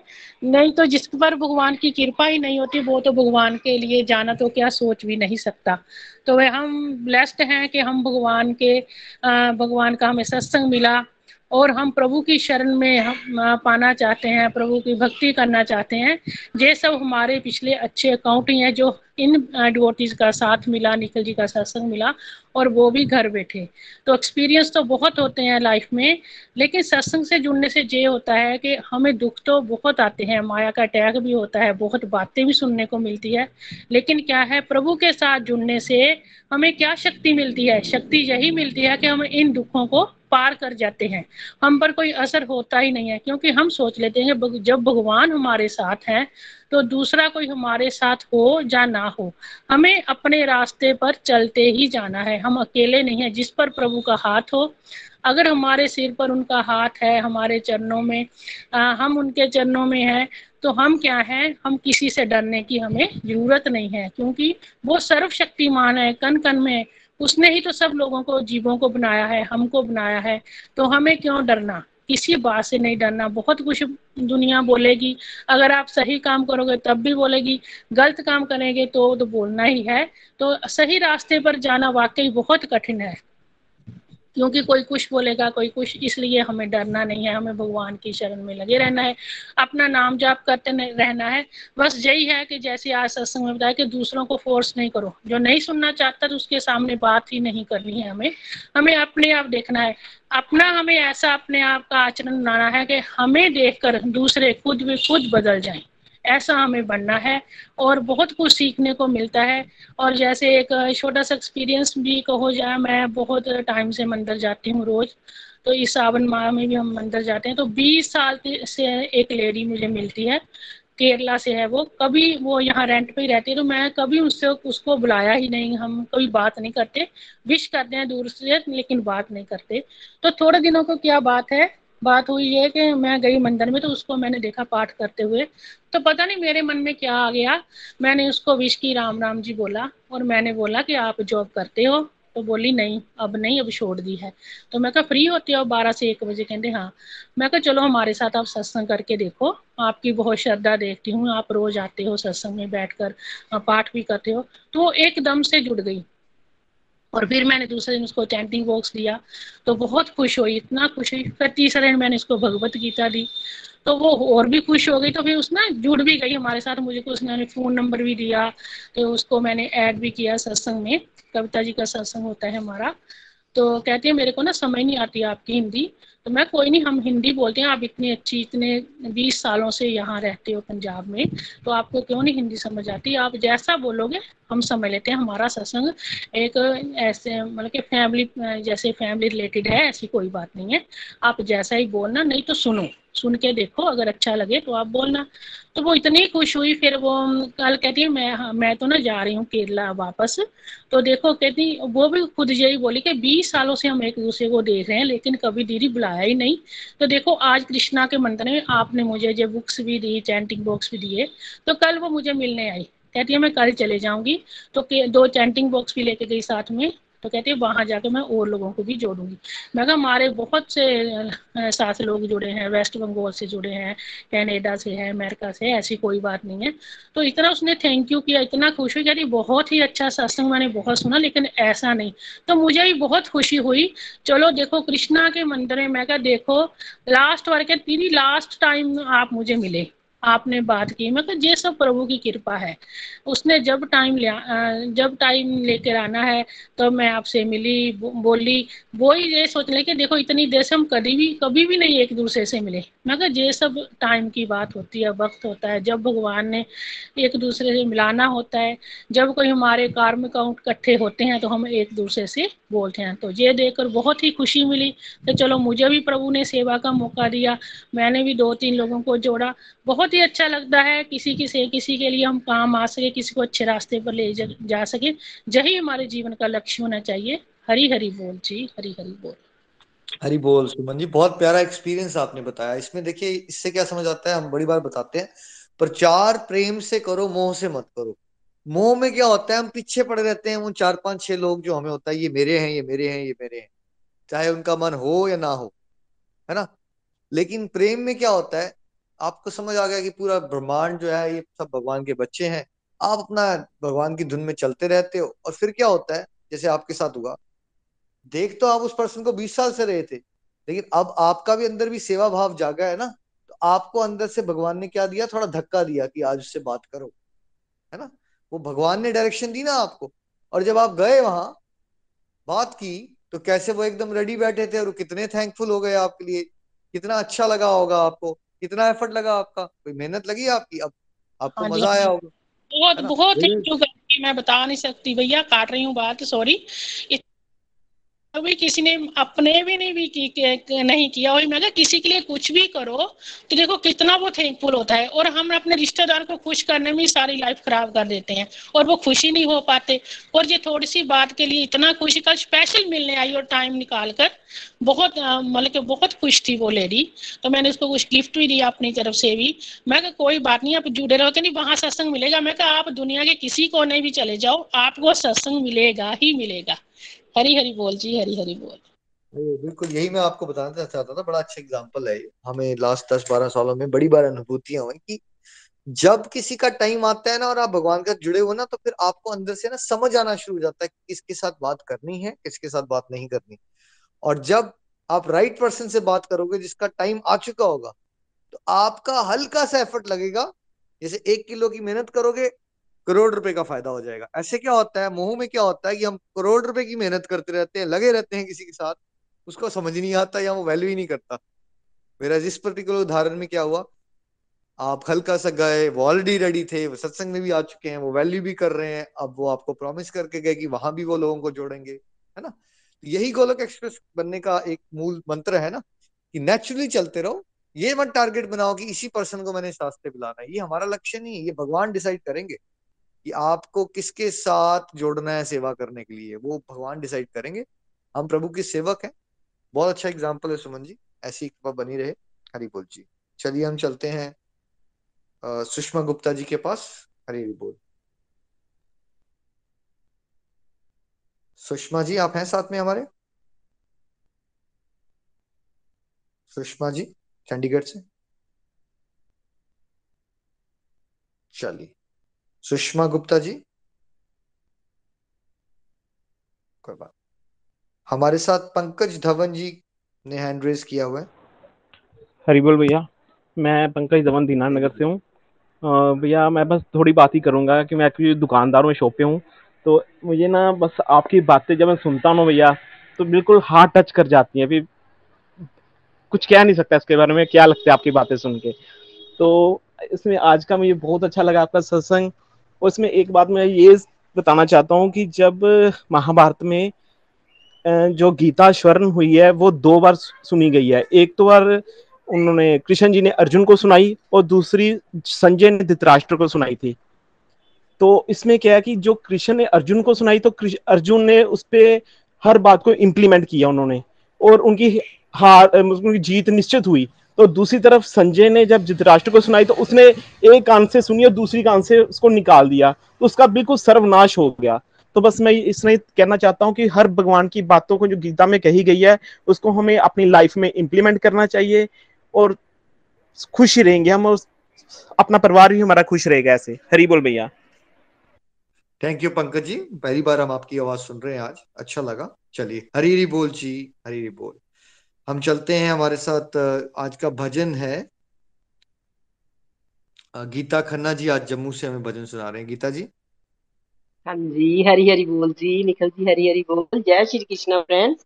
नहीं तो जिस पर भगवान की कृपा ही नहीं होती वो तो भगवान के लिए जाना तो क्या सोच भी नहीं सकता। तो वह हम ब्लेस्ड हैं कि हम भगवान का हमें सत्संग मिला और हम प्रभु की शरण में हम पाना चाहते हैं, प्रभु की भक्ति करना चाहते हैं। ये सब हमारे पिछले अच्छे अकाउंट ही हैं जो इन डिवोटीज का साथ मिला, निखिल जी का सत्संग मिला और वो भी घर बैठे। तो एक्सपीरियंस तो बहुत होते हैं लाइफ में, लेकिन सत्संग से जुड़ने से ये होता है कि हमें दुख तो बहुत आते हैं, माया का अटैक भी होता है, बहुत बातें भी सुनने को मिलती है, लेकिन क्या है प्रभु के साथ जुड़ने से हमें क्या शक्ति मिलती है? शक्ति यही मिलती है कि हम इन दुखों को पार कर जाते हैं, हम पर कोई असर होता ही नहीं है, क्योंकि हम सोच लेते हैं जब भगवान हमारे साथ हैं तो दूसरा कोई हमारे साथ हो या ना हो, हमें अपने रास्ते पर चलते ही जाना है, हम अकेले नहीं है। जिस पर प्रभु का हाथ हो, अगर हमारे सिर पर उनका हाथ है, हमारे चरणों में हम उनके चरणों में हैं, तो हम क्या हैं, हम किसी से डरने की हमें जरूरत नहीं है, क्योंकि वो सर्वशक्तिमान है, कन कन में उसने ही तो सब लोगों को, जीवों को बनाया है, हमको बनाया है, तो हमें क्यों डरना, किसी बात से नहीं डरना। बहुत कुछ दुनिया बोलेगी, अगर आप सही काम करोगे तब भी बोलेगी, गलत काम करेंगे तो बोलना ही है। तो सही रास्ते पर जाना वाकई बहुत कठिन है, क्योंकि कोई कुछ बोलेगा, कोई कुछ, इसलिए हमें डरना नहीं है, हमें भगवान की शरण में लगे रहना है, अपना नाम जाप करते रहना है। बस यही है कि जैसे आज सत्संग में बताया कि दूसरों को फोर्स नहीं करो, जो नहीं सुनना चाहता तो उसके सामने बात ही नहीं करनी है, हमें अपने आप देखना है, अपना हमें ऐसा अपने आप का आचरण बनाना है कि हमें देखकर दूसरे खुद भी खुद बदल जाएं, ऐसा हमें बनना है और बहुत कुछ सीखने को मिलता है। और जैसे एक छोटा सा एक्सपीरियंस भी कहो जाए, मैं बहुत टाइम से मंदिर जाती हूँ रोज, तो इस सावन माह में भी हम मंदिर जाते हैं। तो 20 साल से एक लेडी मुझे मिलती है, केरला से है वो, कभी वो यहाँ रेंट पे ही रहती है, तो मैं कभी उससे उसको बुलाया ही नहीं, हम कभी बात नहीं करते, विश करते हैं दूर से लेकिन बात नहीं करते। तो थोड़े दिनों को क्या बात हुई है कि मैं गई मंदिर में, तो उसको मैंने देखा पाठ करते हुए, तो पता नहीं मेरे मन में क्या आ गया, मैंने उसको विश की, राम राम जी बोला और मैंने बोला कि आप जॉब करते हो? तो बोली नहीं, अब छोड़ दी है। तो मैं कहा फ्री होते हो 12 से 1 बजे? कहते हाँ। मैं कहा चलो हमारे साथ आप सत्संग करके देखो, आपकी बहुत श्रद्धा देखती हूँ, आप रोज आते हो सत्संग में बैठकर, पाठ भी करते हो। तो वो एकदम से जुड़ गई और फिर मैंने दूसरे दिन उसको चैंटिंग बॉक्स दिया, तो बहुत खुश हुई, इतना खुश हुई। फिर तीसरे दिन मैंने उसको भगवत गीता दी, तो वो और भी खुश हो गई। तो फिर उसने जुड़ भी गई हमारे साथ, मुझे उसने फोन नंबर भी दिया, तो उसको मैंने ऐड भी किया सत्संग में। कविता जी का सत्संग होता है हमारा, तो कहती है मेरे को ना समझ नहीं आती आपकी हिंदी, तो मैं कोई नहीं, हम हिंदी बोलते हैं, आप इतनी अच्छी, इतने 20 सालों से यहाँ रहते हो पंजाब में, तो आपको क्यों नहीं हिंदी समझ आती, आप जैसा बोलोगे हम समझ लेते हैं। हमारा सत्संग एक ऐसे मतलब कि फैमिली, जैसे फैमिली रिलेटेड है, ऐसी कोई बात नहीं है, आप जैसा ही बोलना, नहीं तो सुनो, सुन के देखो, अगर अच्छा लगे तो आप बोलना। तो वो इतनी खुश हुई, फिर वो कल कहती है मैं तो ना जा रही हूँ केरला वापस, तो देखो, कहती वो भी खुद यही बोली कि 20 सालों से हम एक दूसरे को देख रहे हैं लेकिन कभी दीदी बुलाया ही नहीं, तो देखो आज कृष्णा के मंदिर में आपने मुझे जो बुक्स भी दी, चैंटिंग बॉक्स भी दिए, तो कल वो मुझे मिलने आई, कहती है मैं कल चले जाऊंगी, तो 2 चैंटिंग बॉक्स भी लेके गई साथ में, तो कहते हैं वहां जाके मैं और लोगों को भी जोड़ूंगी। मैं कहा हमारे बहुत से साथ लोग जुड़े हैं, वेस्ट बंगाल से जुड़े हैं, कनाडा से है, अमेरिका से, ऐसी कोई बात नहीं है। तो इतना उसने थैंक यू किया, इतना खुश हुई, कहती बहुत ही अच्छा सत्संग मैंने बहुत सुना लेकिन ऐसा नहीं, तो मुझे भी बहुत खुशी हुई। चलो देखो कृष्णा के मंदिर में, मैं कहा देखो लास्ट टाइम आप मुझे मिले, आपने बात की, मैं कहा ये सब प्रभु की कृपा है, उसने जब टाइम लेकर आना है तो मैं आपसे मिली बोली, वो ही ये सोच ले कि देखो इतनी देर से हम कभी भी नहीं एक दूसरे से मिले। मैं कहा ये सब टाइम की बात होती है, वक्त होता है, जब भगवान ने एक दूसरे से मिलाना होता है, जब कोई हमारे कर्म काउंट इकट्ठे होते हैं तो हम एक दूसरे से बोलते हैं। तो ये देखकर बहुत ही खुशी मिली तो चलो मुझे भी प्रभु ने सेवा का मौका दिया, मैंने भी 2-3 लोगों को जोड़ा, बहुत ही अच्छा लगता है किसी के लिए हम काम आ सके, किसी को अच्छे रास्ते पर ले जा सके, यही हमारे जीवन का लक्ष्य होना चाहिए। हरी हरी बोल जी, हरी हरी बोल, हरी बोल। सुमन जी बहुत प्यारा एक्सपीरियंस आपने बताया। इसमें देखिए इससे क्या समझ आता है, हम बड़ी बार बताते हैं प्रचार प्रेम से करो, मोह से मत करो। मोह में क्या होता है, हम पीछे पड़े रहते हैं, वो 4-5-6 लोग जो हमें होता है ये मेरे हैं, ये मेरे हैं, ये मेरे हैं, चाहे उनका मन हो या ना हो, है ना। लेकिन प्रेम में क्या होता है, आपको समझ आ गया कि पूरा ब्रह्मांड जो है ये सब भगवान के बच्चे हैं, आप अपना भगवान की धुन में चलते रहते हो। और फिर क्या होता है, जैसे आपके साथ हुआ, देख तो आप उस पर्सन को 20 साल से रहे थे, लेकिन अब आपका भी अंदर भी सेवा भाव जागा है ना, तो आपको अंदर से भगवान ने क्या दिया, थोड़ा धक्का दिया कि आज उससे बात करो, है ना। वो भगवान ने डायरेक्शन दी ना आपको। और जब आप गए वहां बात की तो कैसे वो एकदम रेडी बैठे थे और कितने थैंकफुल हो गए आपके लिए, कितना अच्छा लगा होगा आपको, कितना एफर्ट लगा आपका, कोई मेहनत लगी आपकी, अब आपको मजा आया होगा। बहुत बहुत थैंक यू, मैं बता नहीं सकती भैया, काट रही हूँ बात, सॉरी। अभी किसी ने अपने भी नहीं किया वही मैं किसी के लिए कुछ भी करो तो देखो कितना वो थैंकफुल होता है। और हम अपने रिश्तेदार को खुश करने में सारी लाइफ खराब कर देते हैं और वो खुशी नहीं हो पाते, और ये थोड़ी सी बात के लिए इतना खुशी, कल स्पेशल मिलने आई और टाइम निकाल कर, बहुत मतलब कि बहुत खुश थी वो लेडी, तो मैंने उसको कुछ गिफ्ट भी दिया अपनी तरफ से भी। मैं कहा कोई बात नहीं, आप जुड़े रहोगे नहीं वहाँ सत्संग मिलेगा। मैं कहा आप दुनिया के किसी कोने भी चले जाओ आपको सत्संग मिलेगा ही मिलेगा। हरी हरी बोल जी, हरी हरी बोल। बिल्कुल यही मैं आपको बताना चाहता था, बड़ा अच्छा एग्जांपल है ये। हमें लास्ट 10-12 सालों में बड़ी बार अनुभूतियां हुई कि जब किसी का टाइम आता है ना और आप भगवान के साथ जुड़े हो ना, तो फिर आपको अंदर से ना समझ आना शुरू हो जाता है कि किसके साथ बात करनी है, किसके साथ बात नहीं करनी। और जब आप राइट पर्सन से बात करोगे जिसका टाइम आ चुका होगा, तो आपका हल्का सा एफर्ट लगेगा, जैसे 1 किलो की मेहनत करोगे 1 करोड़ रुपए का फायदा हो जाएगा। ऐसे क्या होता है, मोह में क्या होता है कि हम 1 करोड़ रुपए की मेहनत करते रहते हैं, लगे रहते हैं किसी के साथ, उसको समझ नहीं आता या वो वैल्यू ही नहीं करता। मेरा जिस पर्टिकुलर उदाहरण में क्या हुआ, आप हल्का सा गए, वो ऑलरेडी रेडी थे, वो सत्संग में भी आ चुके हैं, वो वैल्यू भी कर रहे हैं, अब वो आपको प्रॉमिस करके गए कि वहां भी वो लोगों को जोड़ेंगे, है ना। यही गोलोक एक्सप्रेस बनने का एक मूल मंत्र है ना, कि नेचुरली चलते रहो, ये मत टारगेट बनाओ कि इसी पर्सन को मैंने इस रास्ते पे लाना है, ये हमारा लक्ष्य नहीं है। ये भगवान डिसाइड करेंगे कि आपको किसके साथ जोड़ना है सेवा करने के लिए, वो भगवान डिसाइड करेंगे। हम प्रभु के सेवक हैं। बहुत अच्छा एग्जांपल है सुमन जी, ऐसी कृपा बनी रहे। हरि बोल जी। चलिए हम चलते हैं सुषमा गुप्ता जी के पास। हरि बोल। सुषमा जी आप हैं साथ में हमारे? सुषमा जी चंडीगढ़ से। चलिए सुषमा गुप्ता जी कोई बात। हमारे साथ पंकज धवन जी ने हैंड रेज किया हुआ है। हरि बोल भैया, मैं पंकज धवन दीनानगर से हूँ। भैया मैं बस थोड़ी बात ही करूँगा कि मैं एक्चुअली दुकानदार में शॉप पे हूँ, तो मुझे ना बस आपकी बातें जब मैं सुनता हूँ भैया तो बिल्कुल हार्ट टच कर जाती हैं। फिर कुछ कह नहीं सकता इसके बारे में, क्या लगता है आपकी बातें सुन के। तो इसमें आज का मुझे बहुत अच्छा लगा आपका सत्संग। और इसमें एक बात मैं ये बताना चाहता हूँ कि जब महाभारत में जो गीता स्वर्ण हुई है वो 2 बार सुनी गई है। एक तो बार उन्होंने कृष्ण जी ने अर्जुन को सुनाई और दूसरी संजय ने धृतराष्ट्र को सुनाई थी। तो इसमें क्या है कि जो कृष्ण ने अर्जुन को सुनाई तो अर्जुन ने उस पर हर बात को इम्प्लीमेंट किया उन्होंने, और उनकी हार उनकी जीत निश्चित हुई। तो दूसरी तरफ संजय ने जब धृतराष्ट्र को सुनाई तो उसने एक कान से सुनी और दूसरी कान से उसको निकाल दिया, तो उसका बिल्कुल सर्वनाश हो गया। तो बस मैं इसमें कहना चाहता हूँ कि हर भगवान की बातों को जो गीता में कही गई है उसको हमें अपनी लाइफ में इम्प्लीमेंट करना चाहिए और खुश रहेंगे हम, और अपना परिवार भी हमारा खुश रहेगा ऐसे। हरि बोल भैया। थैंक यू पंकज जी, पहली बार हम आपकी आवाज सुन रहे हैं आज, अच्छा लगा। चलिए हरि बोल जी, हरि बोल। हम चलते हैं, हमारे साथ आज का भजन है गीता खन्ना जी आज जम्मू से हमें भजन सुना रहे हैं। गीता जी हाँ जी, हरी हरी बोल जी। निखिल जी हरी हरी बोल। जय श्री कृष्णा फ्रेंड्स।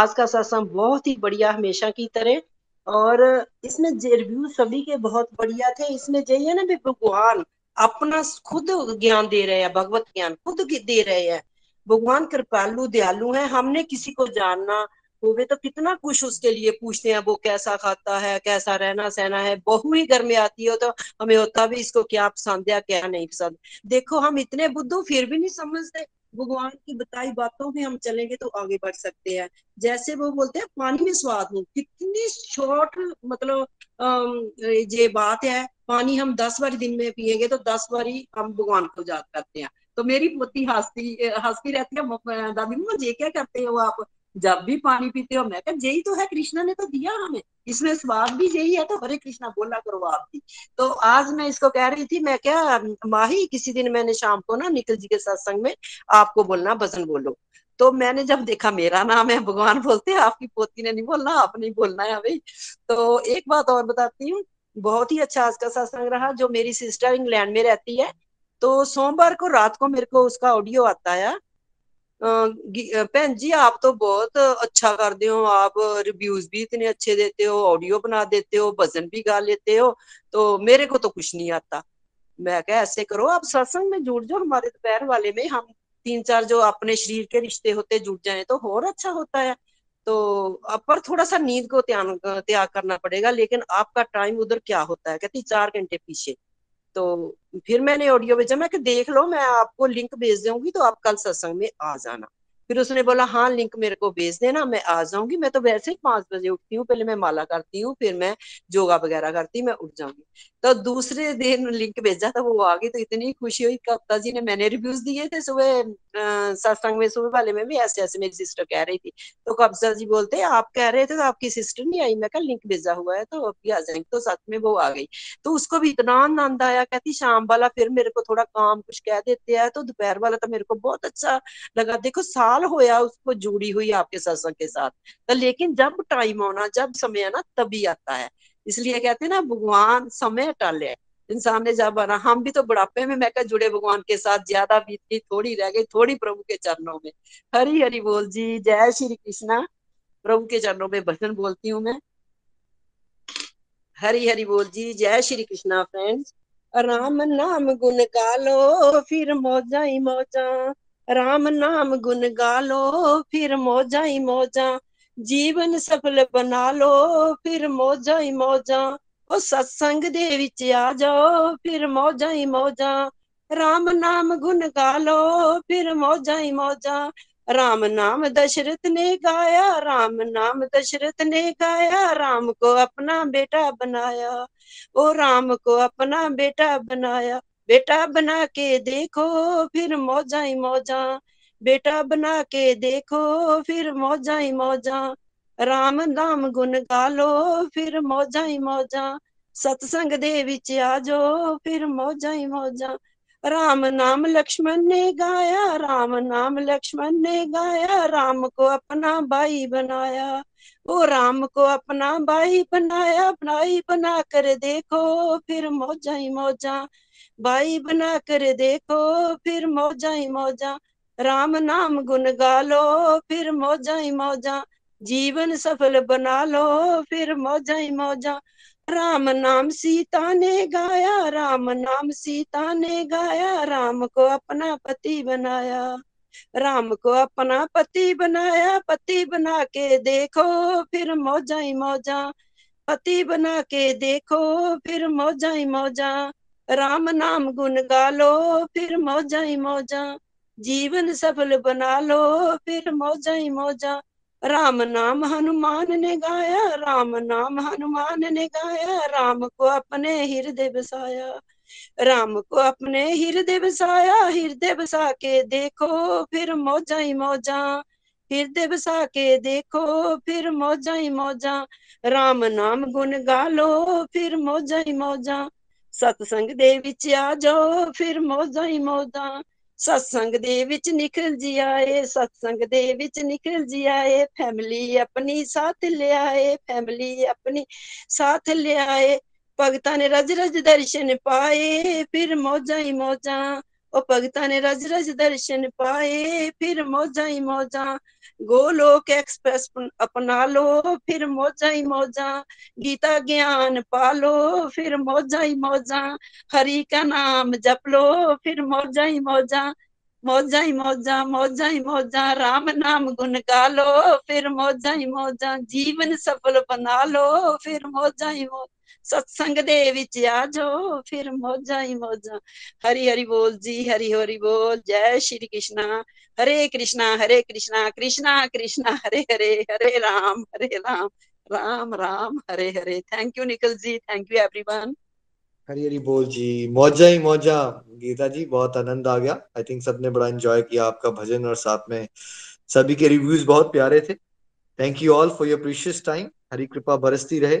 आज का सत्संग बहुत ही बढ़िया, हमेशा की तरह, और इसमें रिव्यू सभी के बहुत बढ़िया थे। इसमें जो है ना, भगवान अपना खुद ज्ञान दे रहे हैं, भगवत ज्ञान खुद दे रहे हैं। भगवान कृपालु दयालु हैं। हमने किसी को जानना होवे तो कितना कुछ उसके लिए पूछते हैं, वो कैसा खाता है, कैसा रहना सहना है। बहु ही घर में आती हो तो हमें होता भी इसको क्या पसंद है क्या नहीं पसंद। देखो, हम इतने बुद्धू फिर भी नहीं समझते। भगवान की बताई बातों में हम चलेंगे तो आगे बढ़ सकते हैं। जैसे वो बोलते हैं पानी में स्वाद हो, कितनी शॉर्ट मतलब ये बात है। पानी हम 10 बार दिन में पिएंगे तो 10 बारी हम भगवान को याद करते हैं। तो मेरी पोती हंसती रहती है, दादी माँ ये क्या करते हो आप, जब भी पानी पीते हो। मैं कहता यही तो है, कृष्णा ने तो दिया हमें, इसमें स्वाद भी यही है, तो हरे कृष्णा बोला करो आप भी। तो आज मैं इसको कह रही थी, मैं क्या माही किसी दिन मैंने शाम को ना निखिल जी के सत्संग में आपको बोलना भजन बोलो। तो मैंने जब देखा मेरा नाम है, भगवान बोलते हैं आपकी पोती ने नहीं बोलना, आपने ही बोलना है भाई। तो एक बात और बताती हूँ, बहुत ही अच्छा आज का सत्संग रहा। जो मेरी सिस्टर इंग्लैंड में रहती है, तो सोमवार को रात को मेरे को उसका ऑडियो आता है, भैन जी आप तो बहुत अच्छा करते हो, आप रिव्यूज भी इतने अच्छे देते हो, ऑडियो बना देते हो, भजन भी गा लेते हो, तो मेरे को तो कुछ नहीं आता। मैं कह ऐसे करो आप सत्संग में जुड़ जाओ, हमारे दोपहर वाले में हम 3-4 जो अपने शरीर के रिश्ते होते जुड़ जाए तो और अच्छा होता है। तो अब पर थोड़ा सा नींद को त्याग करना पड़ेगा, लेकिन आपका टाइम उधर क्या होता है, कहती 4 घंटे पीछे। तो फिर मैंने ऑडियो भेजा, मैं कि देख लो मैं आपको लिंक भेज दूंगी, तो आप कल सत्संग में आ जाना। फिर उसने बोला हाँ लिंक मेरे को भेज देना, मैं आ जाऊंगी। मैं तो वैसे ही 5 बजे उठती हूँ, पहले मैं माला करती हूँ, फिर मैं योगा वगैरह करती, मैं उठ जाऊंगी। तो दूसरे दिन लिंक भेजा था, वो आ गई, तो इतनी खुशी हुई। कविता जी ने मैंने रिव्यूज दिए थे सुबह सत्संग में, सुबह वाले में भी ऐसे ऐसे मेरी सिस्टर कह रही थी। तो कविता जी बोलते आप कह रहे थे तो आपकी सिस्टर नहीं आई। मैं कहा लिंक भेजा हुआ है तो अभी आ जाएंगे, तो साथ में वो आ गई। तो उसको भी इतना आनंद आया। कहती शाम वाला फिर मेरे को थोड़ा काम कुछ कह देते हैं, तो दोपहर वाला तो मेरे को बहुत अच्छा लगा। देखो होया उसको जुड़ी हुई आपके सत्संग के साथ। तो लेकिन जब टाइम होना, जब समय आना तभी आता है। इसलिए कहते हैं ना भगवान समय टाले इंसान ने जब आना। हम भी तो बुढ़ापे में मैं कह जुड़े भगवान के साथ, ज्यादा बीत गई, थोड़ी रह गई, थोड़ी प्रभु के चरणों में। हरी हरी बोल जी, जय श्री कृष्णा। प्रभु के चरणों में भजन बोलती हूँ मैं। हरी हरी बोल जी, जय श्री कृष्णा। फ्रेंड्स राम नाम गुण गालो फिर मौजा ही मौजा, राम नाम गुण गा लो फिर मौजा ही मौजा, जीवन सफल बना लो फिर मौजा ही मौजा, ओ सत्संग दे विच आ जाओ फिर मौजा ही मौजा, राम नाम गुण गा लो फिर मौजा ही मौजा। राम नाम दशरथ ने गाया, राम नाम दशरथ ने गाया, राम को अपना बेटा बनाया, ओ राम को अपना बेटा बनाया, बेटा बना के देखो फिर मौजा ही मौजा, बेटा बना के देखो फिर मौजा ही मौजा, राम नाम गुण गा लो फिर मौजा ही मौजा, सत्संग दे विच आ जाओ फिर मौजा ही मौजा। राम नाम लक्ष्मण ने गाया, राम नाम लक्ष्मण ने गाया, राम को अपना भाई बनाया, ओ राम को अपना भाई बनाया, भाई बना कर देखो फिर मौजा ही मौजा, भाई बना कर देखो फिर मौजा ही मौजा, राम नाम गुण गा लो फिर मौजा ही मौजा, जीवन सफल बना लो फिर मौजा ही मौजा। राम नाम सीता ने गाया, राम नाम सीता ने गाया, राम को अपना पति बनाया, राम को अपना पति बनाया, पति बना के देखो फिर मौजा ही मौजा, पति बना के देखो फिर मौजा ही मौजा, राम नाम गुण गा लो फिर मौजा ही मौजा, जीवन सफल बना लो फिर मौजा ही मौजा। राम नाम हनुमान ने गाया, राम नाम हनुमान ने गाया, राम को अपने हृदय बसाया, राम को अपने हृदय बसाया, हृदय बसा के देखो फिर मौजा ही मौजा, हृदय बसा के देखो फिर मौजा ही मौजा, राम नाम गुण गा लो फिर मौजा ही मौजा, सत्संग दे विच आ जाओ फिर मौजा ही मौजा, सत्संग दे विच निखिल जी आए, सत्संग दे विच निखिल जी आए, फैमिली अपनी साथ ले आए, फैमिली अपनी साथ ले आए, भगता ने रज रज दर्शन पाए फिर मौजा ही मौजा। ओ भगता ने रज रज दर्शन पाए फिर मौजा ही मौजा। गोलोक एक्सप्रेस अपना लो फिर मौजा ही मौजा। गीता ज्ञान पालो फिर मौजा ही मौजा। हरि का नाम जप लो फिर मौजा ही मौजा। मौजा ही मौजा मौजा ही मौजा। राम नाम गुण गा लो फिर मौजा ही मौजा। जीवन सफल बना लो फिर मौजा ही मौजा। सत्संग दे विच आ जाओ फिर मौजा ही मौजा। हरि हरि बोल जी, हरि हरि बोल। जय Shri Krishna. Hare Krishna Hare Krishna, Krishna Krishna Hare Hare, Hare Ram Hare Ram, Ram Ram Hare Hare. Thank you Nikhil ji, thank you everyone. Hari Hari बोल जी। मौजा ही मौजा। गीता जी बहुत आनंद आ गया। आई थिंक सबने बड़ा एंजॉय किया आपका भजन, और साथ में सभी के रिव्यूज बहुत प्यारे थे। Thank you all for your precious time. Hari कृपा बरसती रहे।